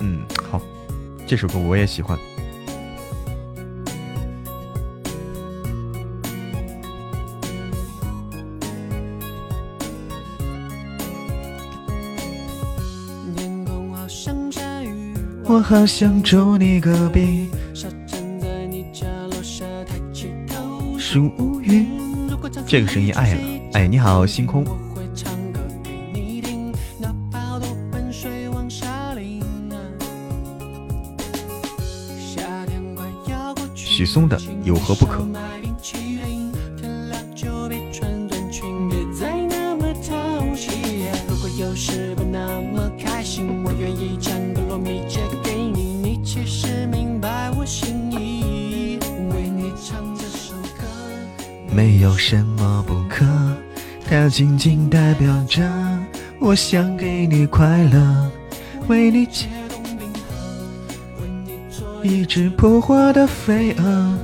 嗯，好，这首歌我也喜欢。我好想住你隔壁，数乌云。这个声音爱了。哎，你好，星空。许嵩的有何不可？没有什么不可，它仅仅代表着我想给你快乐，为你解冻冰河，一只扑火的飞蛾。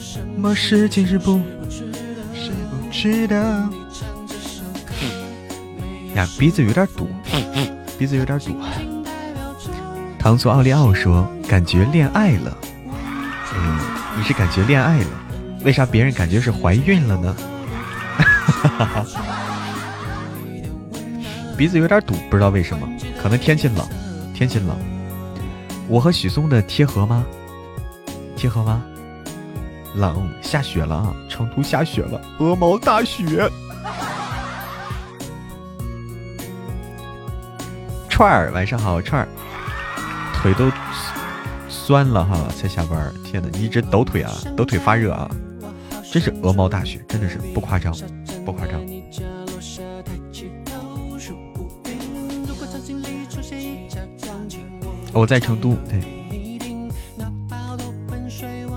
什么事情是不谁不知道呀？鼻子有点堵，鼻子有点堵。糖醋奥利奥说感觉恋爱了。你是感觉恋爱了，为啥别人感觉是怀孕了呢？鼻子有点堵，不知道为什么，可能天气冷，天气冷。我和许嵩的贴合吗？贴合吗？冷，下雪了啊！成都下雪了，鹅毛大雪。串儿，晚上好，串儿，腿都酸了哈，才下班。天哪，你一直抖腿啊，抖腿发热啊！真是鹅毛大雪，真的是不夸张，不夸张。我在成都，对。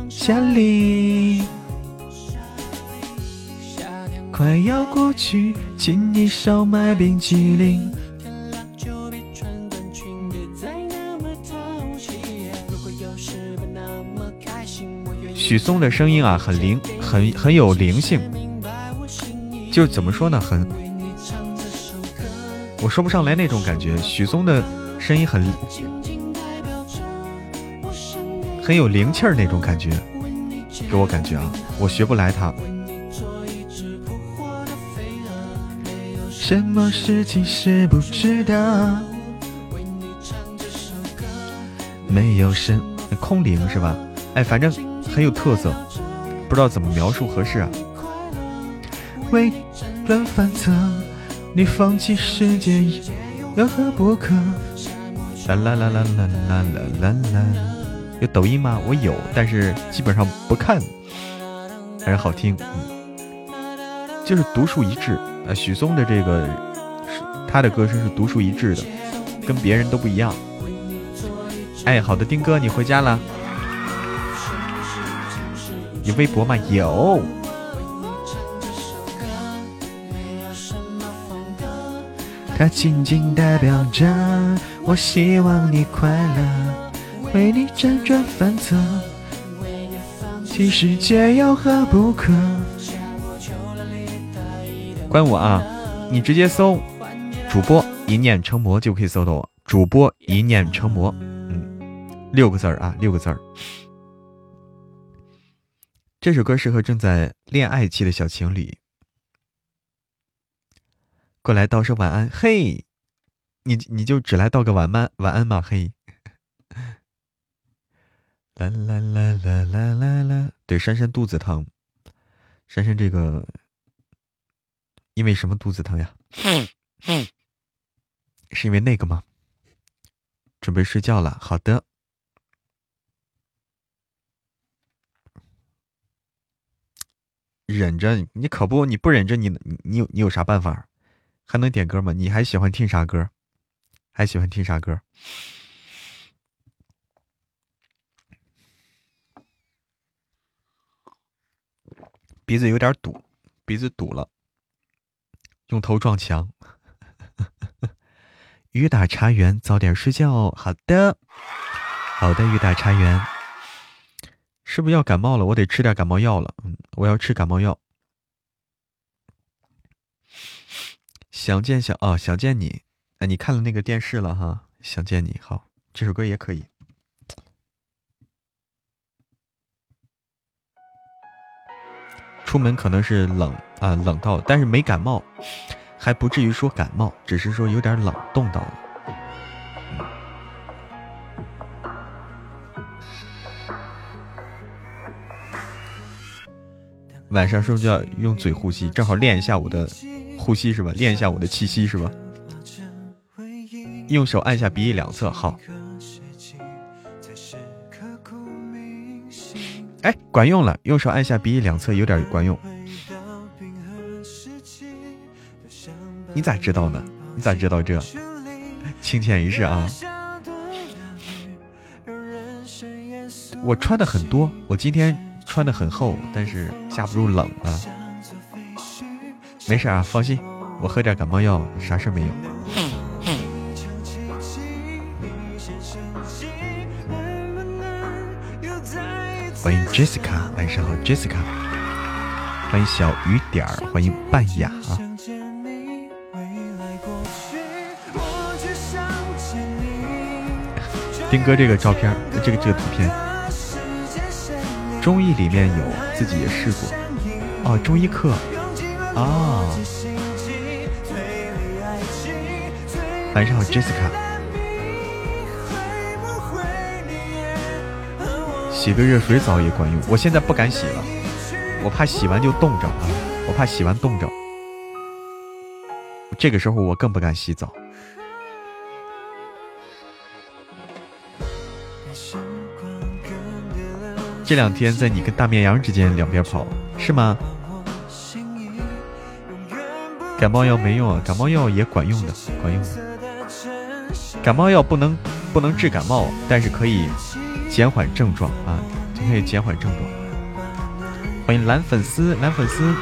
夏令快要过去，请你少买冰淇淋。许嵩的声音啊，很灵，很有灵性，就怎么说呢，我说不上来那种感觉。许嵩的声音很有灵气儿那种感觉，给我感觉啊，我学不来他。什么事情是不知道？没有声，空灵是吧？哎，反正。很有特色，不知道怎么描述合适啊。为了反侧，你放弃世界有何不可？啦啦啦啦啦啦啦啦！有抖音吗？我有，但是基本上不看，还是好听。就是独树一帜啊！许嵩的这个，他的歌声是独树一帜的，跟别人都不一样。哎，好的，丁哥，你回家了。有微博吗？有。它仅仅代表着我希望你快乐，为你辗转反侧，其世界有何不可？关我啊！你直接搜主播一念成魔就可以搜到我，主播一念成魔，六个字啊，六个字。这首歌适合正在恋爱期的小情侣。过来道声晚安，嘿，你就只来道个晚安吧，嘿。啦啦啦啦啦啦啦。对，珊珊肚子疼，珊珊这个因为什么肚子疼呀？是因为那个吗？准备睡觉了，好的。忍着，你可不，你不忍着，你有啥办法？还能点歌吗？你还喜欢听啥歌？还喜欢听啥歌？鼻子有点堵，鼻子堵了，用头撞墙。雨打茶园，早点睡觉。好的，好的，雨打茶园。是不是要感冒了？我得吃点感冒药了。我要吃感冒药。想见想见你。哎，你看了那个电视了哈？想见你，好，这首歌也可以。出门可能是冷啊，冷到了，但是没感冒，还不至于说感冒，只是说有点冷，冻到了。晚上是不是就要用嘴呼吸，正好练一下我的呼吸是吧，练一下我的气息是吧。用手按下鼻翼两侧，好。哎，管用了，用手按下鼻翼两侧有点管用。你咋知道呢？你咋知道这？清浅一试啊。我穿的很多，我今天穿的很厚，但是架不住冷啊。没事啊，放心，我喝点感冒药，啥事没有。欢迎 Jessica， 晚上好 Jessica， 欢迎小雨点，欢迎半雅啊。丁哥这个照片，这个图片，中医里面有，自己也试过。哦，中医课啊。晚上好 Jessica。洗个热水澡也管用，我现在不敢洗了，我怕洗完就冻着啊，我怕洗完冻着。这个时候我更不敢洗澡。这两天在你跟大绵羊之间两边跑，是吗？感冒药没用啊，感冒药也管用的，管用的。感冒药不能治感冒，但是可以。减缓症状啊，就可以减缓症状。欢迎蓝粉丝，蓝粉丝。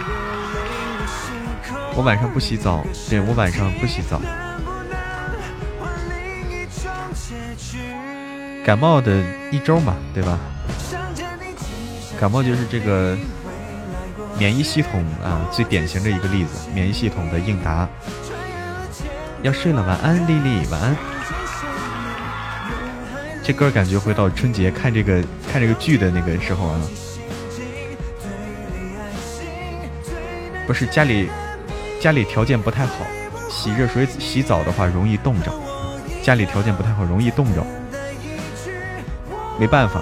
我晚上不洗澡，对，我晚上不洗澡。感冒的一周嘛，对吧？感冒就是这个免疫系统啊，最典型的一个例子，免疫系统的应答。要睡了，晚安，丽丽，晚安。这歌感觉回到春节看这个剧的那个时候啊，不是家里条件不太好，洗热水洗澡的话容易冻着，家里条件不太好容易冻着，没办法。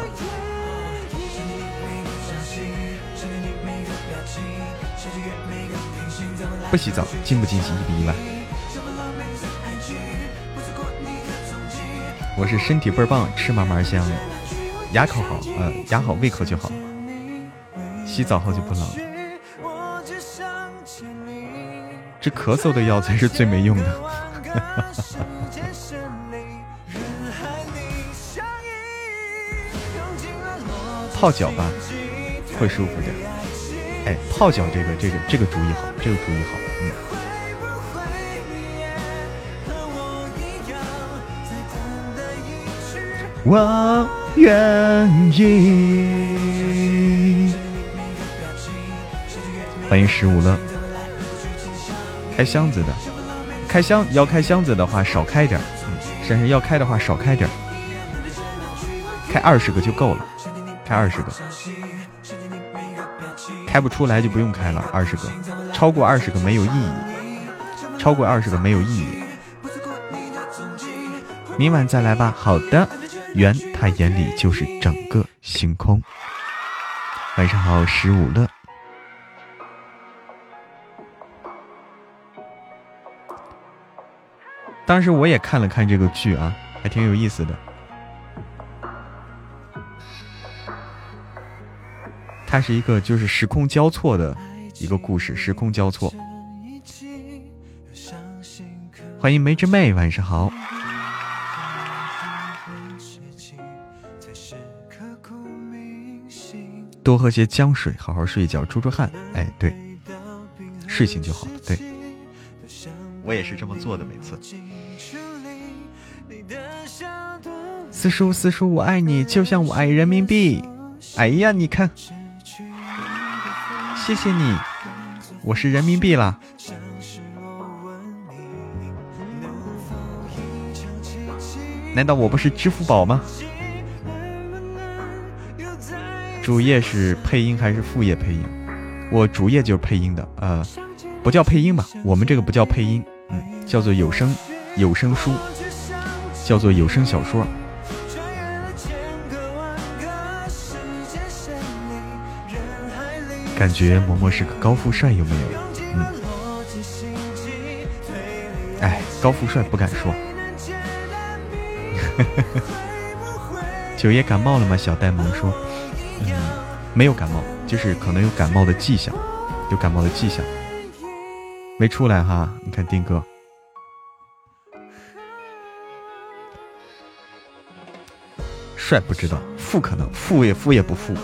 不洗澡惊不惊喜，意不意外？我是身体倍儿棒，吃嘛嘛香，牙口好，牙好胃口就好，洗澡后就不冷了。这咳嗽的药才是最没用的。泡脚吧，会舒服点。哎，泡脚这个主意好，这个主意好，嗯。我愿意。欢迎十五乐。开箱子的，要开箱子的话少开点，但是要开的话少开点，开20个就够了，开20个，开不出来就不用开了，20个，超过20个没有意义，超过20个没有意义。明晚再来吧。好的。圆他眼里就是整个星空。晚上好十五乐。当时我也看了看这个剧啊，还挺有意思的。它是一个就是时空交错的一个故事，时空交错。欢迎梅之妹，晚上好。多喝些姜水，好好睡一觉，出出汗。哎，对，睡醒就好了。对，我也是这么做的，每次。四叔，四叔，我爱你，就像我爱人民币。哎呀，你看，谢谢你，我是人民币啦。难道我不是支付宝吗？主页是配音还是副业配音？我主页就是配音的，不叫配音吧，我们这个不叫配音，叫做有声书，叫做有声小说。感觉嬷嬷是个高富帅，有没有？嗯，哎，高富帅不敢说。九爷感冒了吗？小呆萌说，嗯，没有感冒，就是可能有感冒的迹象，有感冒的迹象，没出来哈。你看丁哥。帅不知道，富可能，富也不富。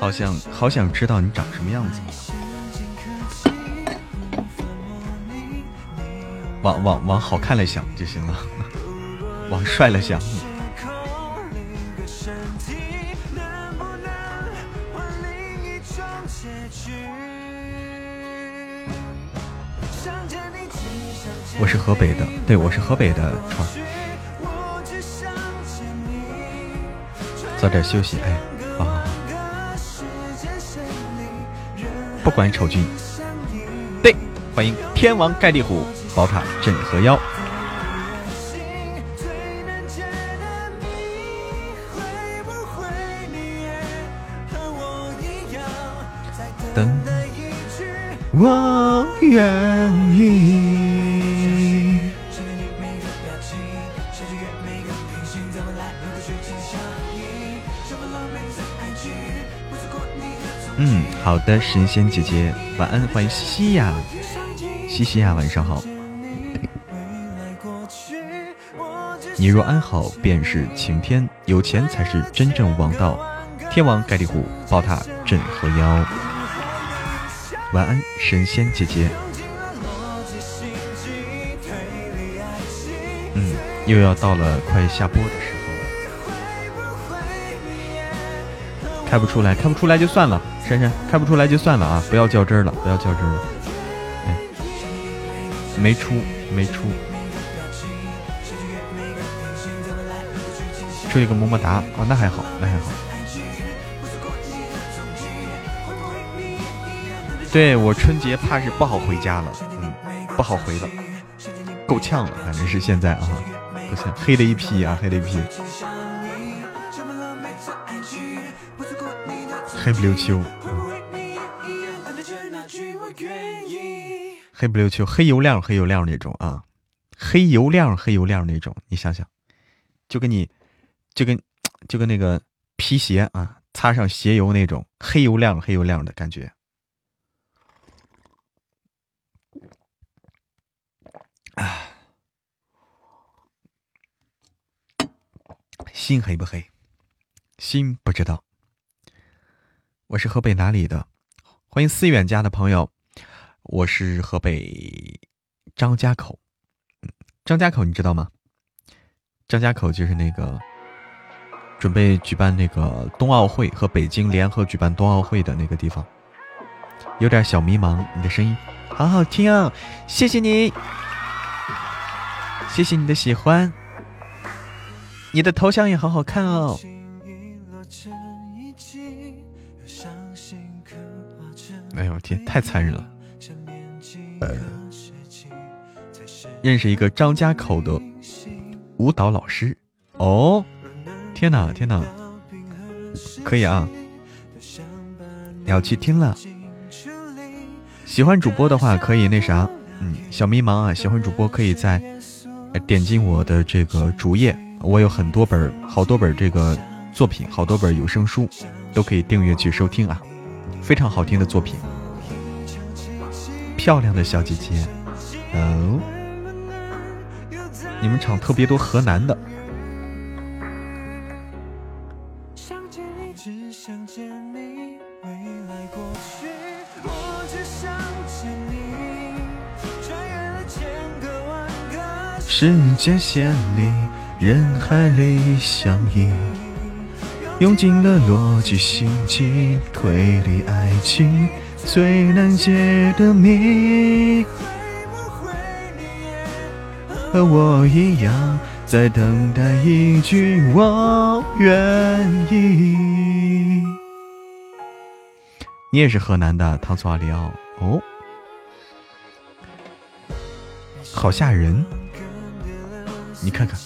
好想知道你长什么样子。往好看了想就行了，往帅了想。我是河北的，对，我是河北的川。早点休息，哎，啊，不管丑君，对，欢迎天王盖地虎，宝塔镇河妖。等，我愿意。嗯，好的，神仙姐姐，晚安，欢迎西西呀，西西呀，晚上好。你若安好，便是晴天；有钱才是真正王道。天王盖地虎，宝塔镇河妖。晚安，神仙姐姐。嗯，又要到了快下播的时候了。开不出来，看不出来就算了，珊珊，看不出来就算了啊！不要较真了，不要较真了。哎，没出。出一个么么哒啊，那还好，那还好。对，我春节怕是不好回家了，嗯，不好回了，够呛了，反正是现在啊，不像黑了一批啊，黑了一批，黑不溜秋，嗯，黑不溜秋，黑油亮那种啊，黑油亮那种，你想想，就跟那个皮鞋啊，擦上鞋油那种黑油亮的感觉。心黑不黑？心不知道。我是河北哪里的？欢迎思远家的朋友。我是河北张家口。张家口你知道吗？张家口就是那个准备举办那个冬奥会和北京联合举办冬奥会的那个地方。有点小迷茫，你的声音好好听啊！谢谢你。谢谢你的喜欢，你的头像也好好看哦。哎呦天，太残忍了！认识一个张家口的舞蹈老师哦，天哪天哪，可以啊，要去听了。喜欢主播的话可以那啥，嗯，小迷茫啊，喜欢主播可以在。点进我的这个主页，我有很多本，好多本这个作品，好多本有声书，都可以订阅去收听啊，非常好听的作品。漂亮的小姐姐，哦，你们厂特别多河南的。时间线里，人海里相依，用尽了逻辑心机，推理爱情最难解的谜。和我一样，在等待一句我愿意。你也是河南的唐索阿里奥哦，好吓人。你看看，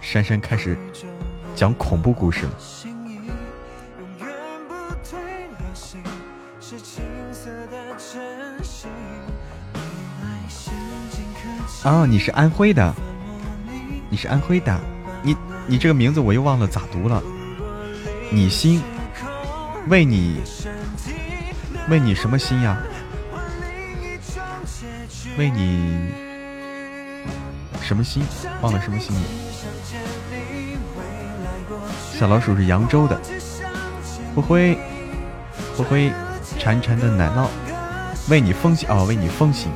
珊珊开始讲恐怖故事了。哦，你是安徽的，你是安徽的，你这个名字我又忘了咋读了。你心，为你什么心呀？为你什么心？忘了什么心。小老鼠是扬州的。灰灰馋馋的奶酪，为你封心。哦，为你封心。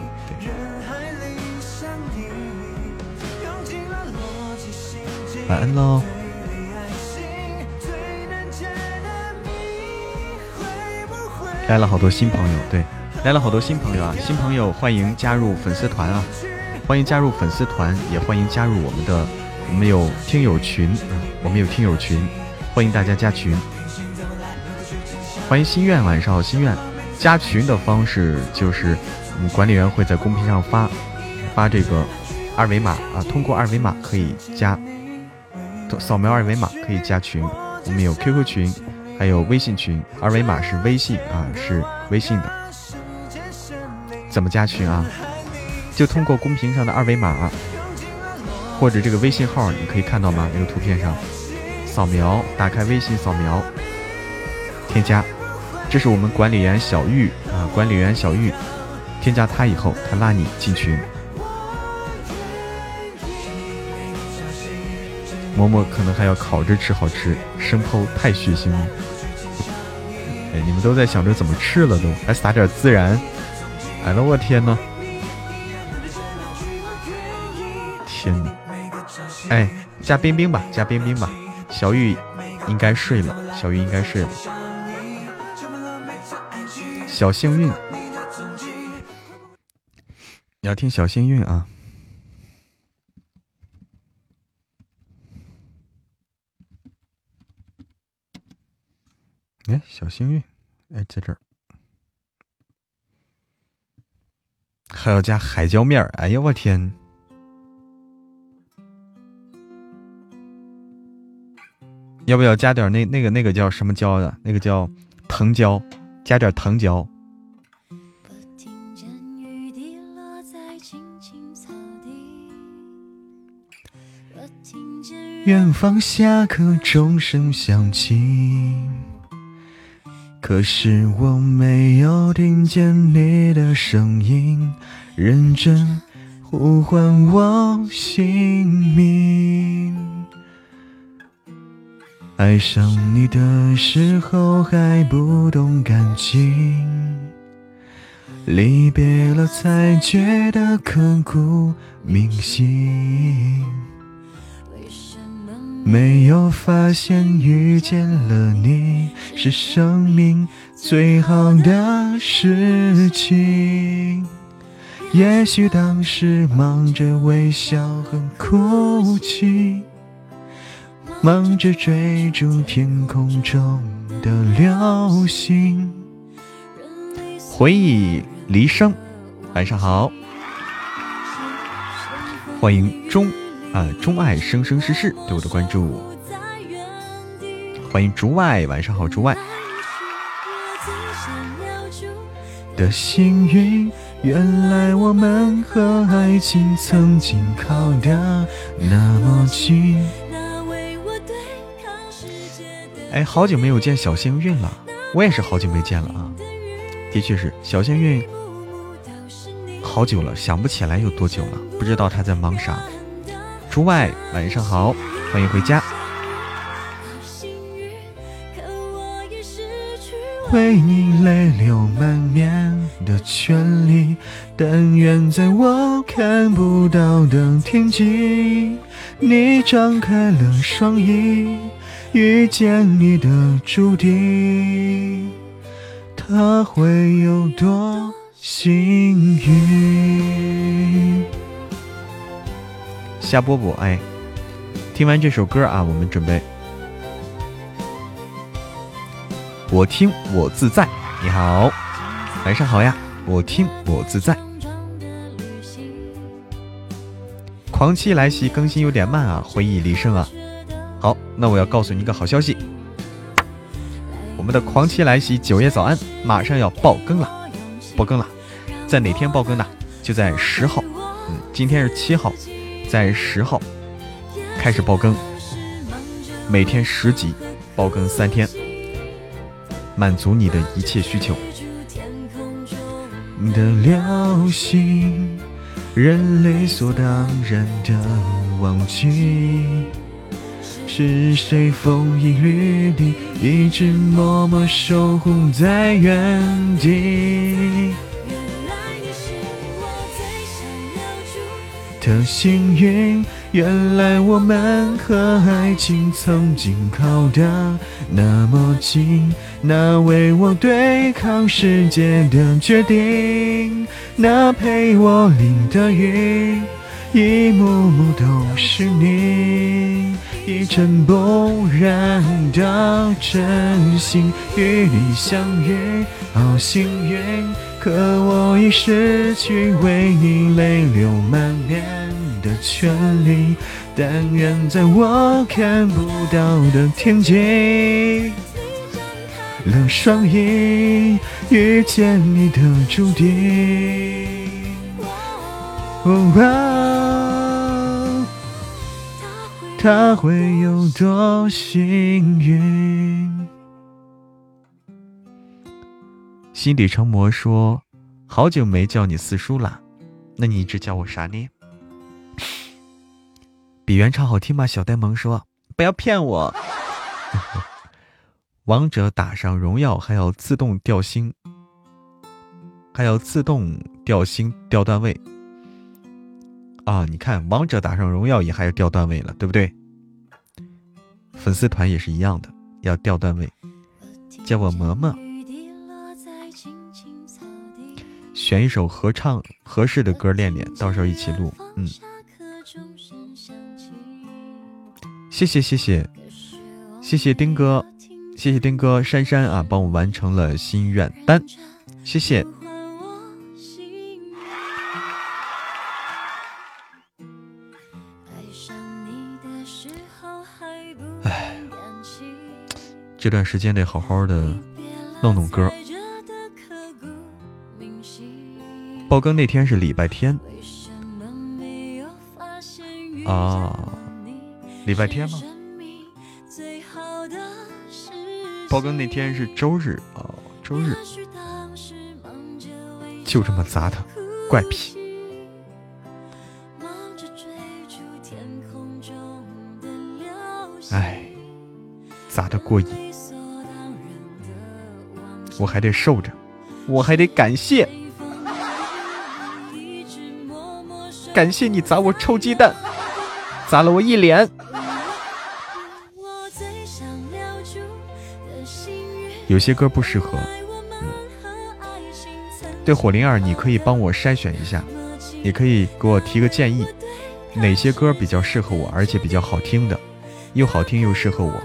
晚安喽。来了好多新朋友，对，来了好多新朋友啊！新朋友欢迎加入粉丝团啊！欢迎加入粉丝团，也欢迎加入我们有听友群，我们有听友群，欢迎大家加群。欢迎心愿，晚上好，心愿。加群的方式就是，管理员会在公屏上发这个二维码啊，通过二维码可以加，扫描二维码可以加群。我们有 QQ 群，还有微信群，二维码是微信啊，是微信的。怎么加群啊？就通过公屏上的二维码，或者这个微信号，你可以看到吗？那个图片上，扫描，打开微信扫描，添加。这是我们管理员小玉啊，管理员小玉，添加他以后，他拉你进群。嬷嬷可能还要烤着吃，好吃，生剖太血腥了。哎，你们都在想着怎么吃了都，还撒点孜然。哎了，我天哪！天哪！哎，加冰冰吧，加冰冰吧。小玉应该睡了，小玉应该睡了。小幸运，你要听小幸运啊。哎，小幸运，哎，在这儿还要加海椒面儿，哎呀，我天！要不要加点那个叫什么椒的？那个叫藤椒，加点藤椒。远方下课钟声响起。可是我没有听见你的声音，认真呼唤我姓名。爱上你的时候还不懂感情，离别了才觉得刻骨铭心。没有发现遇见了你是生命最好的事情，也许当时忙着微笑和哭泣，忙着追逐天空中的流星。回忆离声，晚上好，欢迎钟爱生生世世对我的关注，欢迎竹外，晚上好，竹外。的幸运，原来我们和爱情曾经靠得那么近。哎，好久没有见小幸运了，我也是好久没见了啊，的确是小幸运，好久了，想不起来有多久了，不知道他在忙啥。竹外，晚上好，欢迎回家。为你泪流满面的权利，但愿在我看不到的天际，你张开了双翼，遇见你的注定，它会有多幸运。夏波波，哎，听完这首歌啊，我们准备我听我自在。你好，晚上好呀，我听我自在。狂妻来袭更新有点慢啊，回忆离身啊。好，那我要告诉你一个好消息，我们的狂妻来袭九夜早安马上要爆更了，爆更了，在哪天爆更呢？就在10号，今天是7号，在10号开始爆更，每天10集，爆更3天，满足你的一切需求。的流星，人理所当然的忘记，是谁风一缕地一直默默守护在原地。的幸运，原来我们和爱情曾经靠得那么近，那为我对抗世界的决定，那陪我淋的雨，一幕幕都是你，一尘不染的真心，与你相遇好幸运，可我已失去为你泪流满面的权利，但愿在我看不到的天际，了双翼遇见你的注定。他会有多幸运？心底成魔说，好久没叫你四叔啦，那你一直叫我啥呢？比原唱好听吗？小呆萌说，不要骗我。王者打上荣耀还要自动掉星，还要自动掉星掉段位啊！你看王者打上荣耀也还是掉段位了，对不对？粉丝团也是一样的，要掉段位。叫我嬷嬷，选一首合唱合适的歌练练，到时候一起录。谢谢丁哥，谢谢丁哥珊珊啊，帮我完成了心愿单，谢谢。这段时间得好好的弄歌。爆更那天是礼拜天啊，礼拜天吗？爆更那天是周日啊，周日就这么砸他，怪癖。哎，砸得过瘾。我还得受着，我还得感谢，感谢你砸我臭鸡蛋，砸了我一脸。有些歌不适合，对火灵儿，你可以帮我筛选一下，也可以给我提个建议，哪些歌比较适合我，而且比较好听的，又好听又适合我。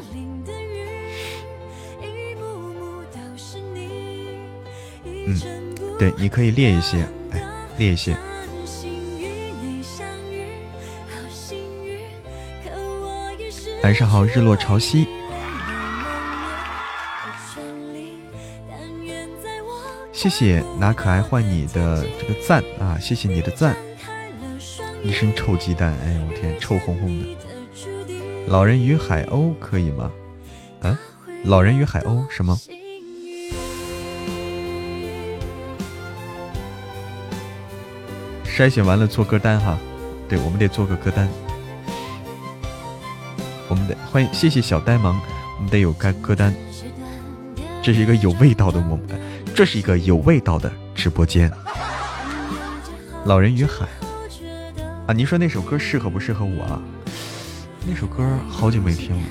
对，你可以列一些，哎，列一些。晚上好，日落潮汐。谢谢拿可爱换你的这个赞啊！谢谢你的赞。一身臭鸡蛋，哎，我天，臭烘烘的。老人与海鸥可以吗？啊，老人与海鸥什么？筛选完了做歌单哈，对，我们得做个歌单，我们得欢迎，谢谢小呆萌，我们得有个歌单，这是一个有味道的，我们这是一个有味道的直播间。老人与海啊，您说那首歌适合不适合我啊？那首歌好久没听了，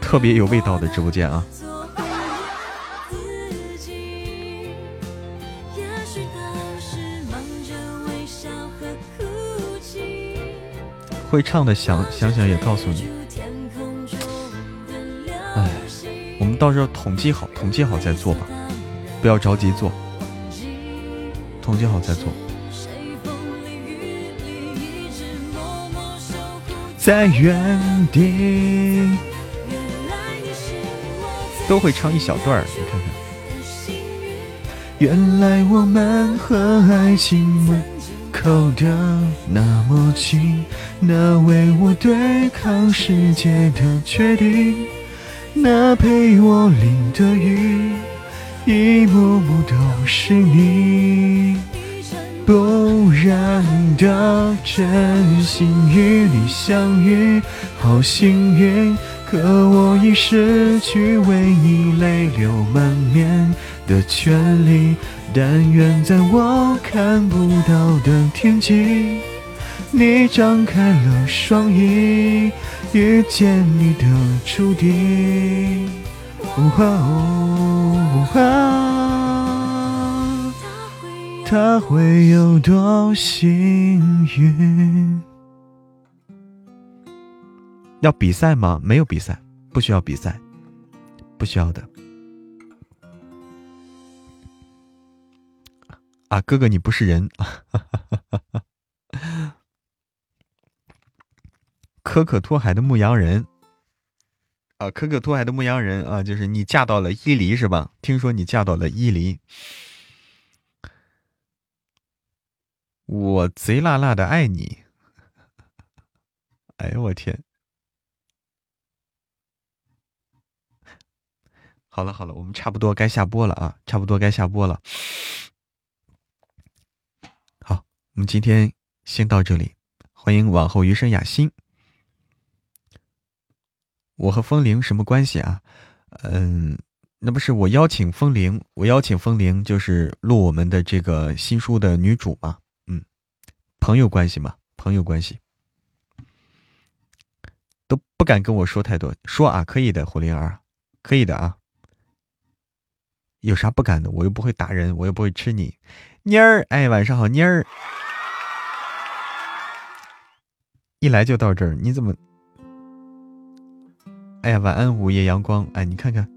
特别有味道的直播间啊。会唱的想想也告诉你。哎，我们到时候统计好再做吧，不要着急做，统计好再做。在原地，都会唱一小段儿，你看看。原来我们和爱情门口的那么近，那为我对抗世界的决定，那陪我淋的雨，一幕幕都是你。不然的真心与你相遇，好幸运，可我已失去为你泪流满面的权利。但愿在我看不到的天际，你张开了双翼，遇见你的注定。哦哦哦，他会有多幸运？要比赛吗？没有比赛，不需要比赛，不需要的。啊，哥哥你不是人。可可托海的牧羊人啊，可可托海的牧羊人啊，就是你嫁到了伊犁是吧？听说你嫁到了伊犁。我贼辣辣的爱你。哎呦我天。好了好了，我们差不多该下播了啊，差不多该下播了。我们今天先到这里，欢迎往后余生雅欣。我和风铃什么关系啊？那不是我邀请风铃，就是录我们的这个新书的女主嘛，嗯，朋友关系嘛，朋友关系。都不敢跟我说太多，说啊，可以的，火灵儿，可以的啊。有啥不敢的？我又不会打人，我又不会吃你。妮儿，哎，晚上好，妮儿。一来就到这儿，你怎么？哎呀，晚安，午夜阳光。哎，你看看，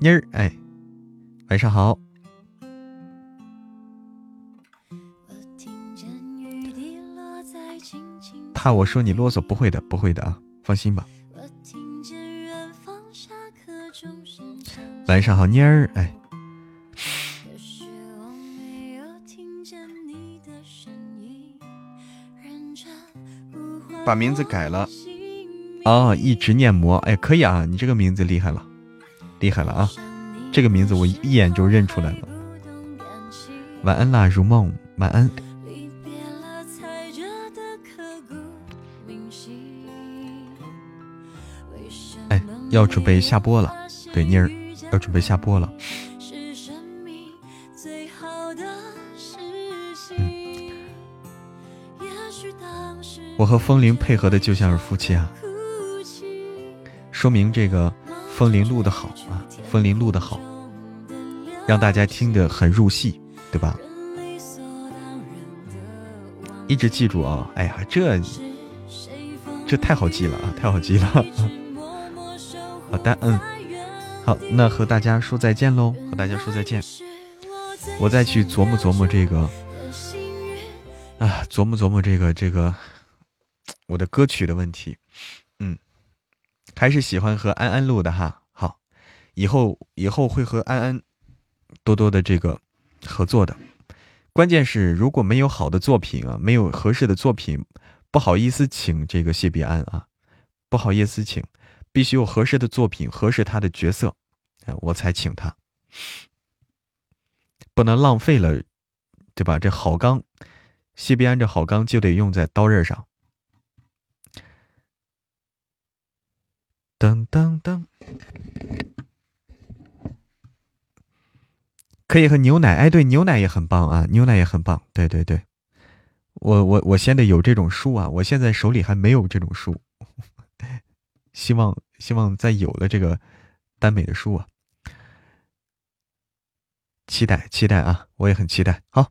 妮儿，哎，晚上好。怕我说你啰嗦，不会的，不会的啊，放心吧。晚上好，妮儿，哎。把名字改了哦，一直念魔，哎，可以啊，你这个名字厉害了，厉害了啊！这个名字我一眼就认出来了。晚安啦，如梦，晚安。哎，要准备下播了，对，妮儿要准备下播了。我和风铃配合的就像是夫妻啊，说明这个风铃录的好啊，风铃录的好，让大家听得很入戏，对吧？一直记住啊，哎呀，这太好记了啊，太好记了。好的，嗯，好，那和大家说再见喽，和大家说再见。我再去琢磨琢磨这个啊，琢磨琢磨这个。我的歌曲的问题，嗯，还是喜欢和安安录的哈。好，以后会和安安多多的这个合作的。关键是如果没有好的作品啊，没有合适的作品，不好意思请这个谢必安啊，不好意思请，必须有合适的作品，合适他的角色，我才请他，不能浪费了，对吧？这好钢，谢必安这好钢就得用在刀刃上。噔噔噔，可以和牛奶，哎，对，牛奶也很棒啊，牛奶也很棒，对对对，我现在有这种书啊，我现在手里还没有这种书，希望再有了这个耽美的书啊，期待啊，我也很期待。好，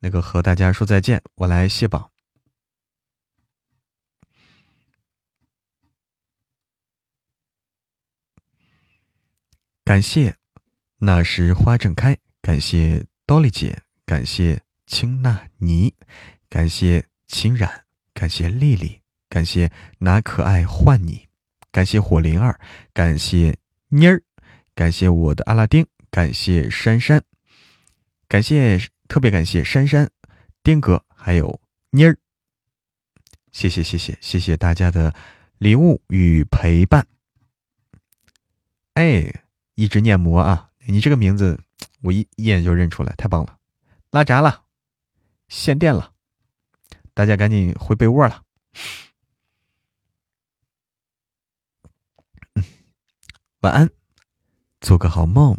那个和大家说再见，我来卸榜。感谢那时花正开，感谢多莉姐，感谢青纳尼，感谢秦冉，感谢丽丽，感谢拿可爱换你，感谢火灵儿，感谢妮儿，感谢我的阿拉丁，感谢珊珊，感谢特别感谢珊珊、丁哥还有妮儿，谢谢谢谢谢谢大家的礼物与陪伴。哎，一直念魔啊，你这个名字我一眼就认出来，太棒了，拉闸了，限电了，大家赶紧回被窝了。晚安，做个好梦。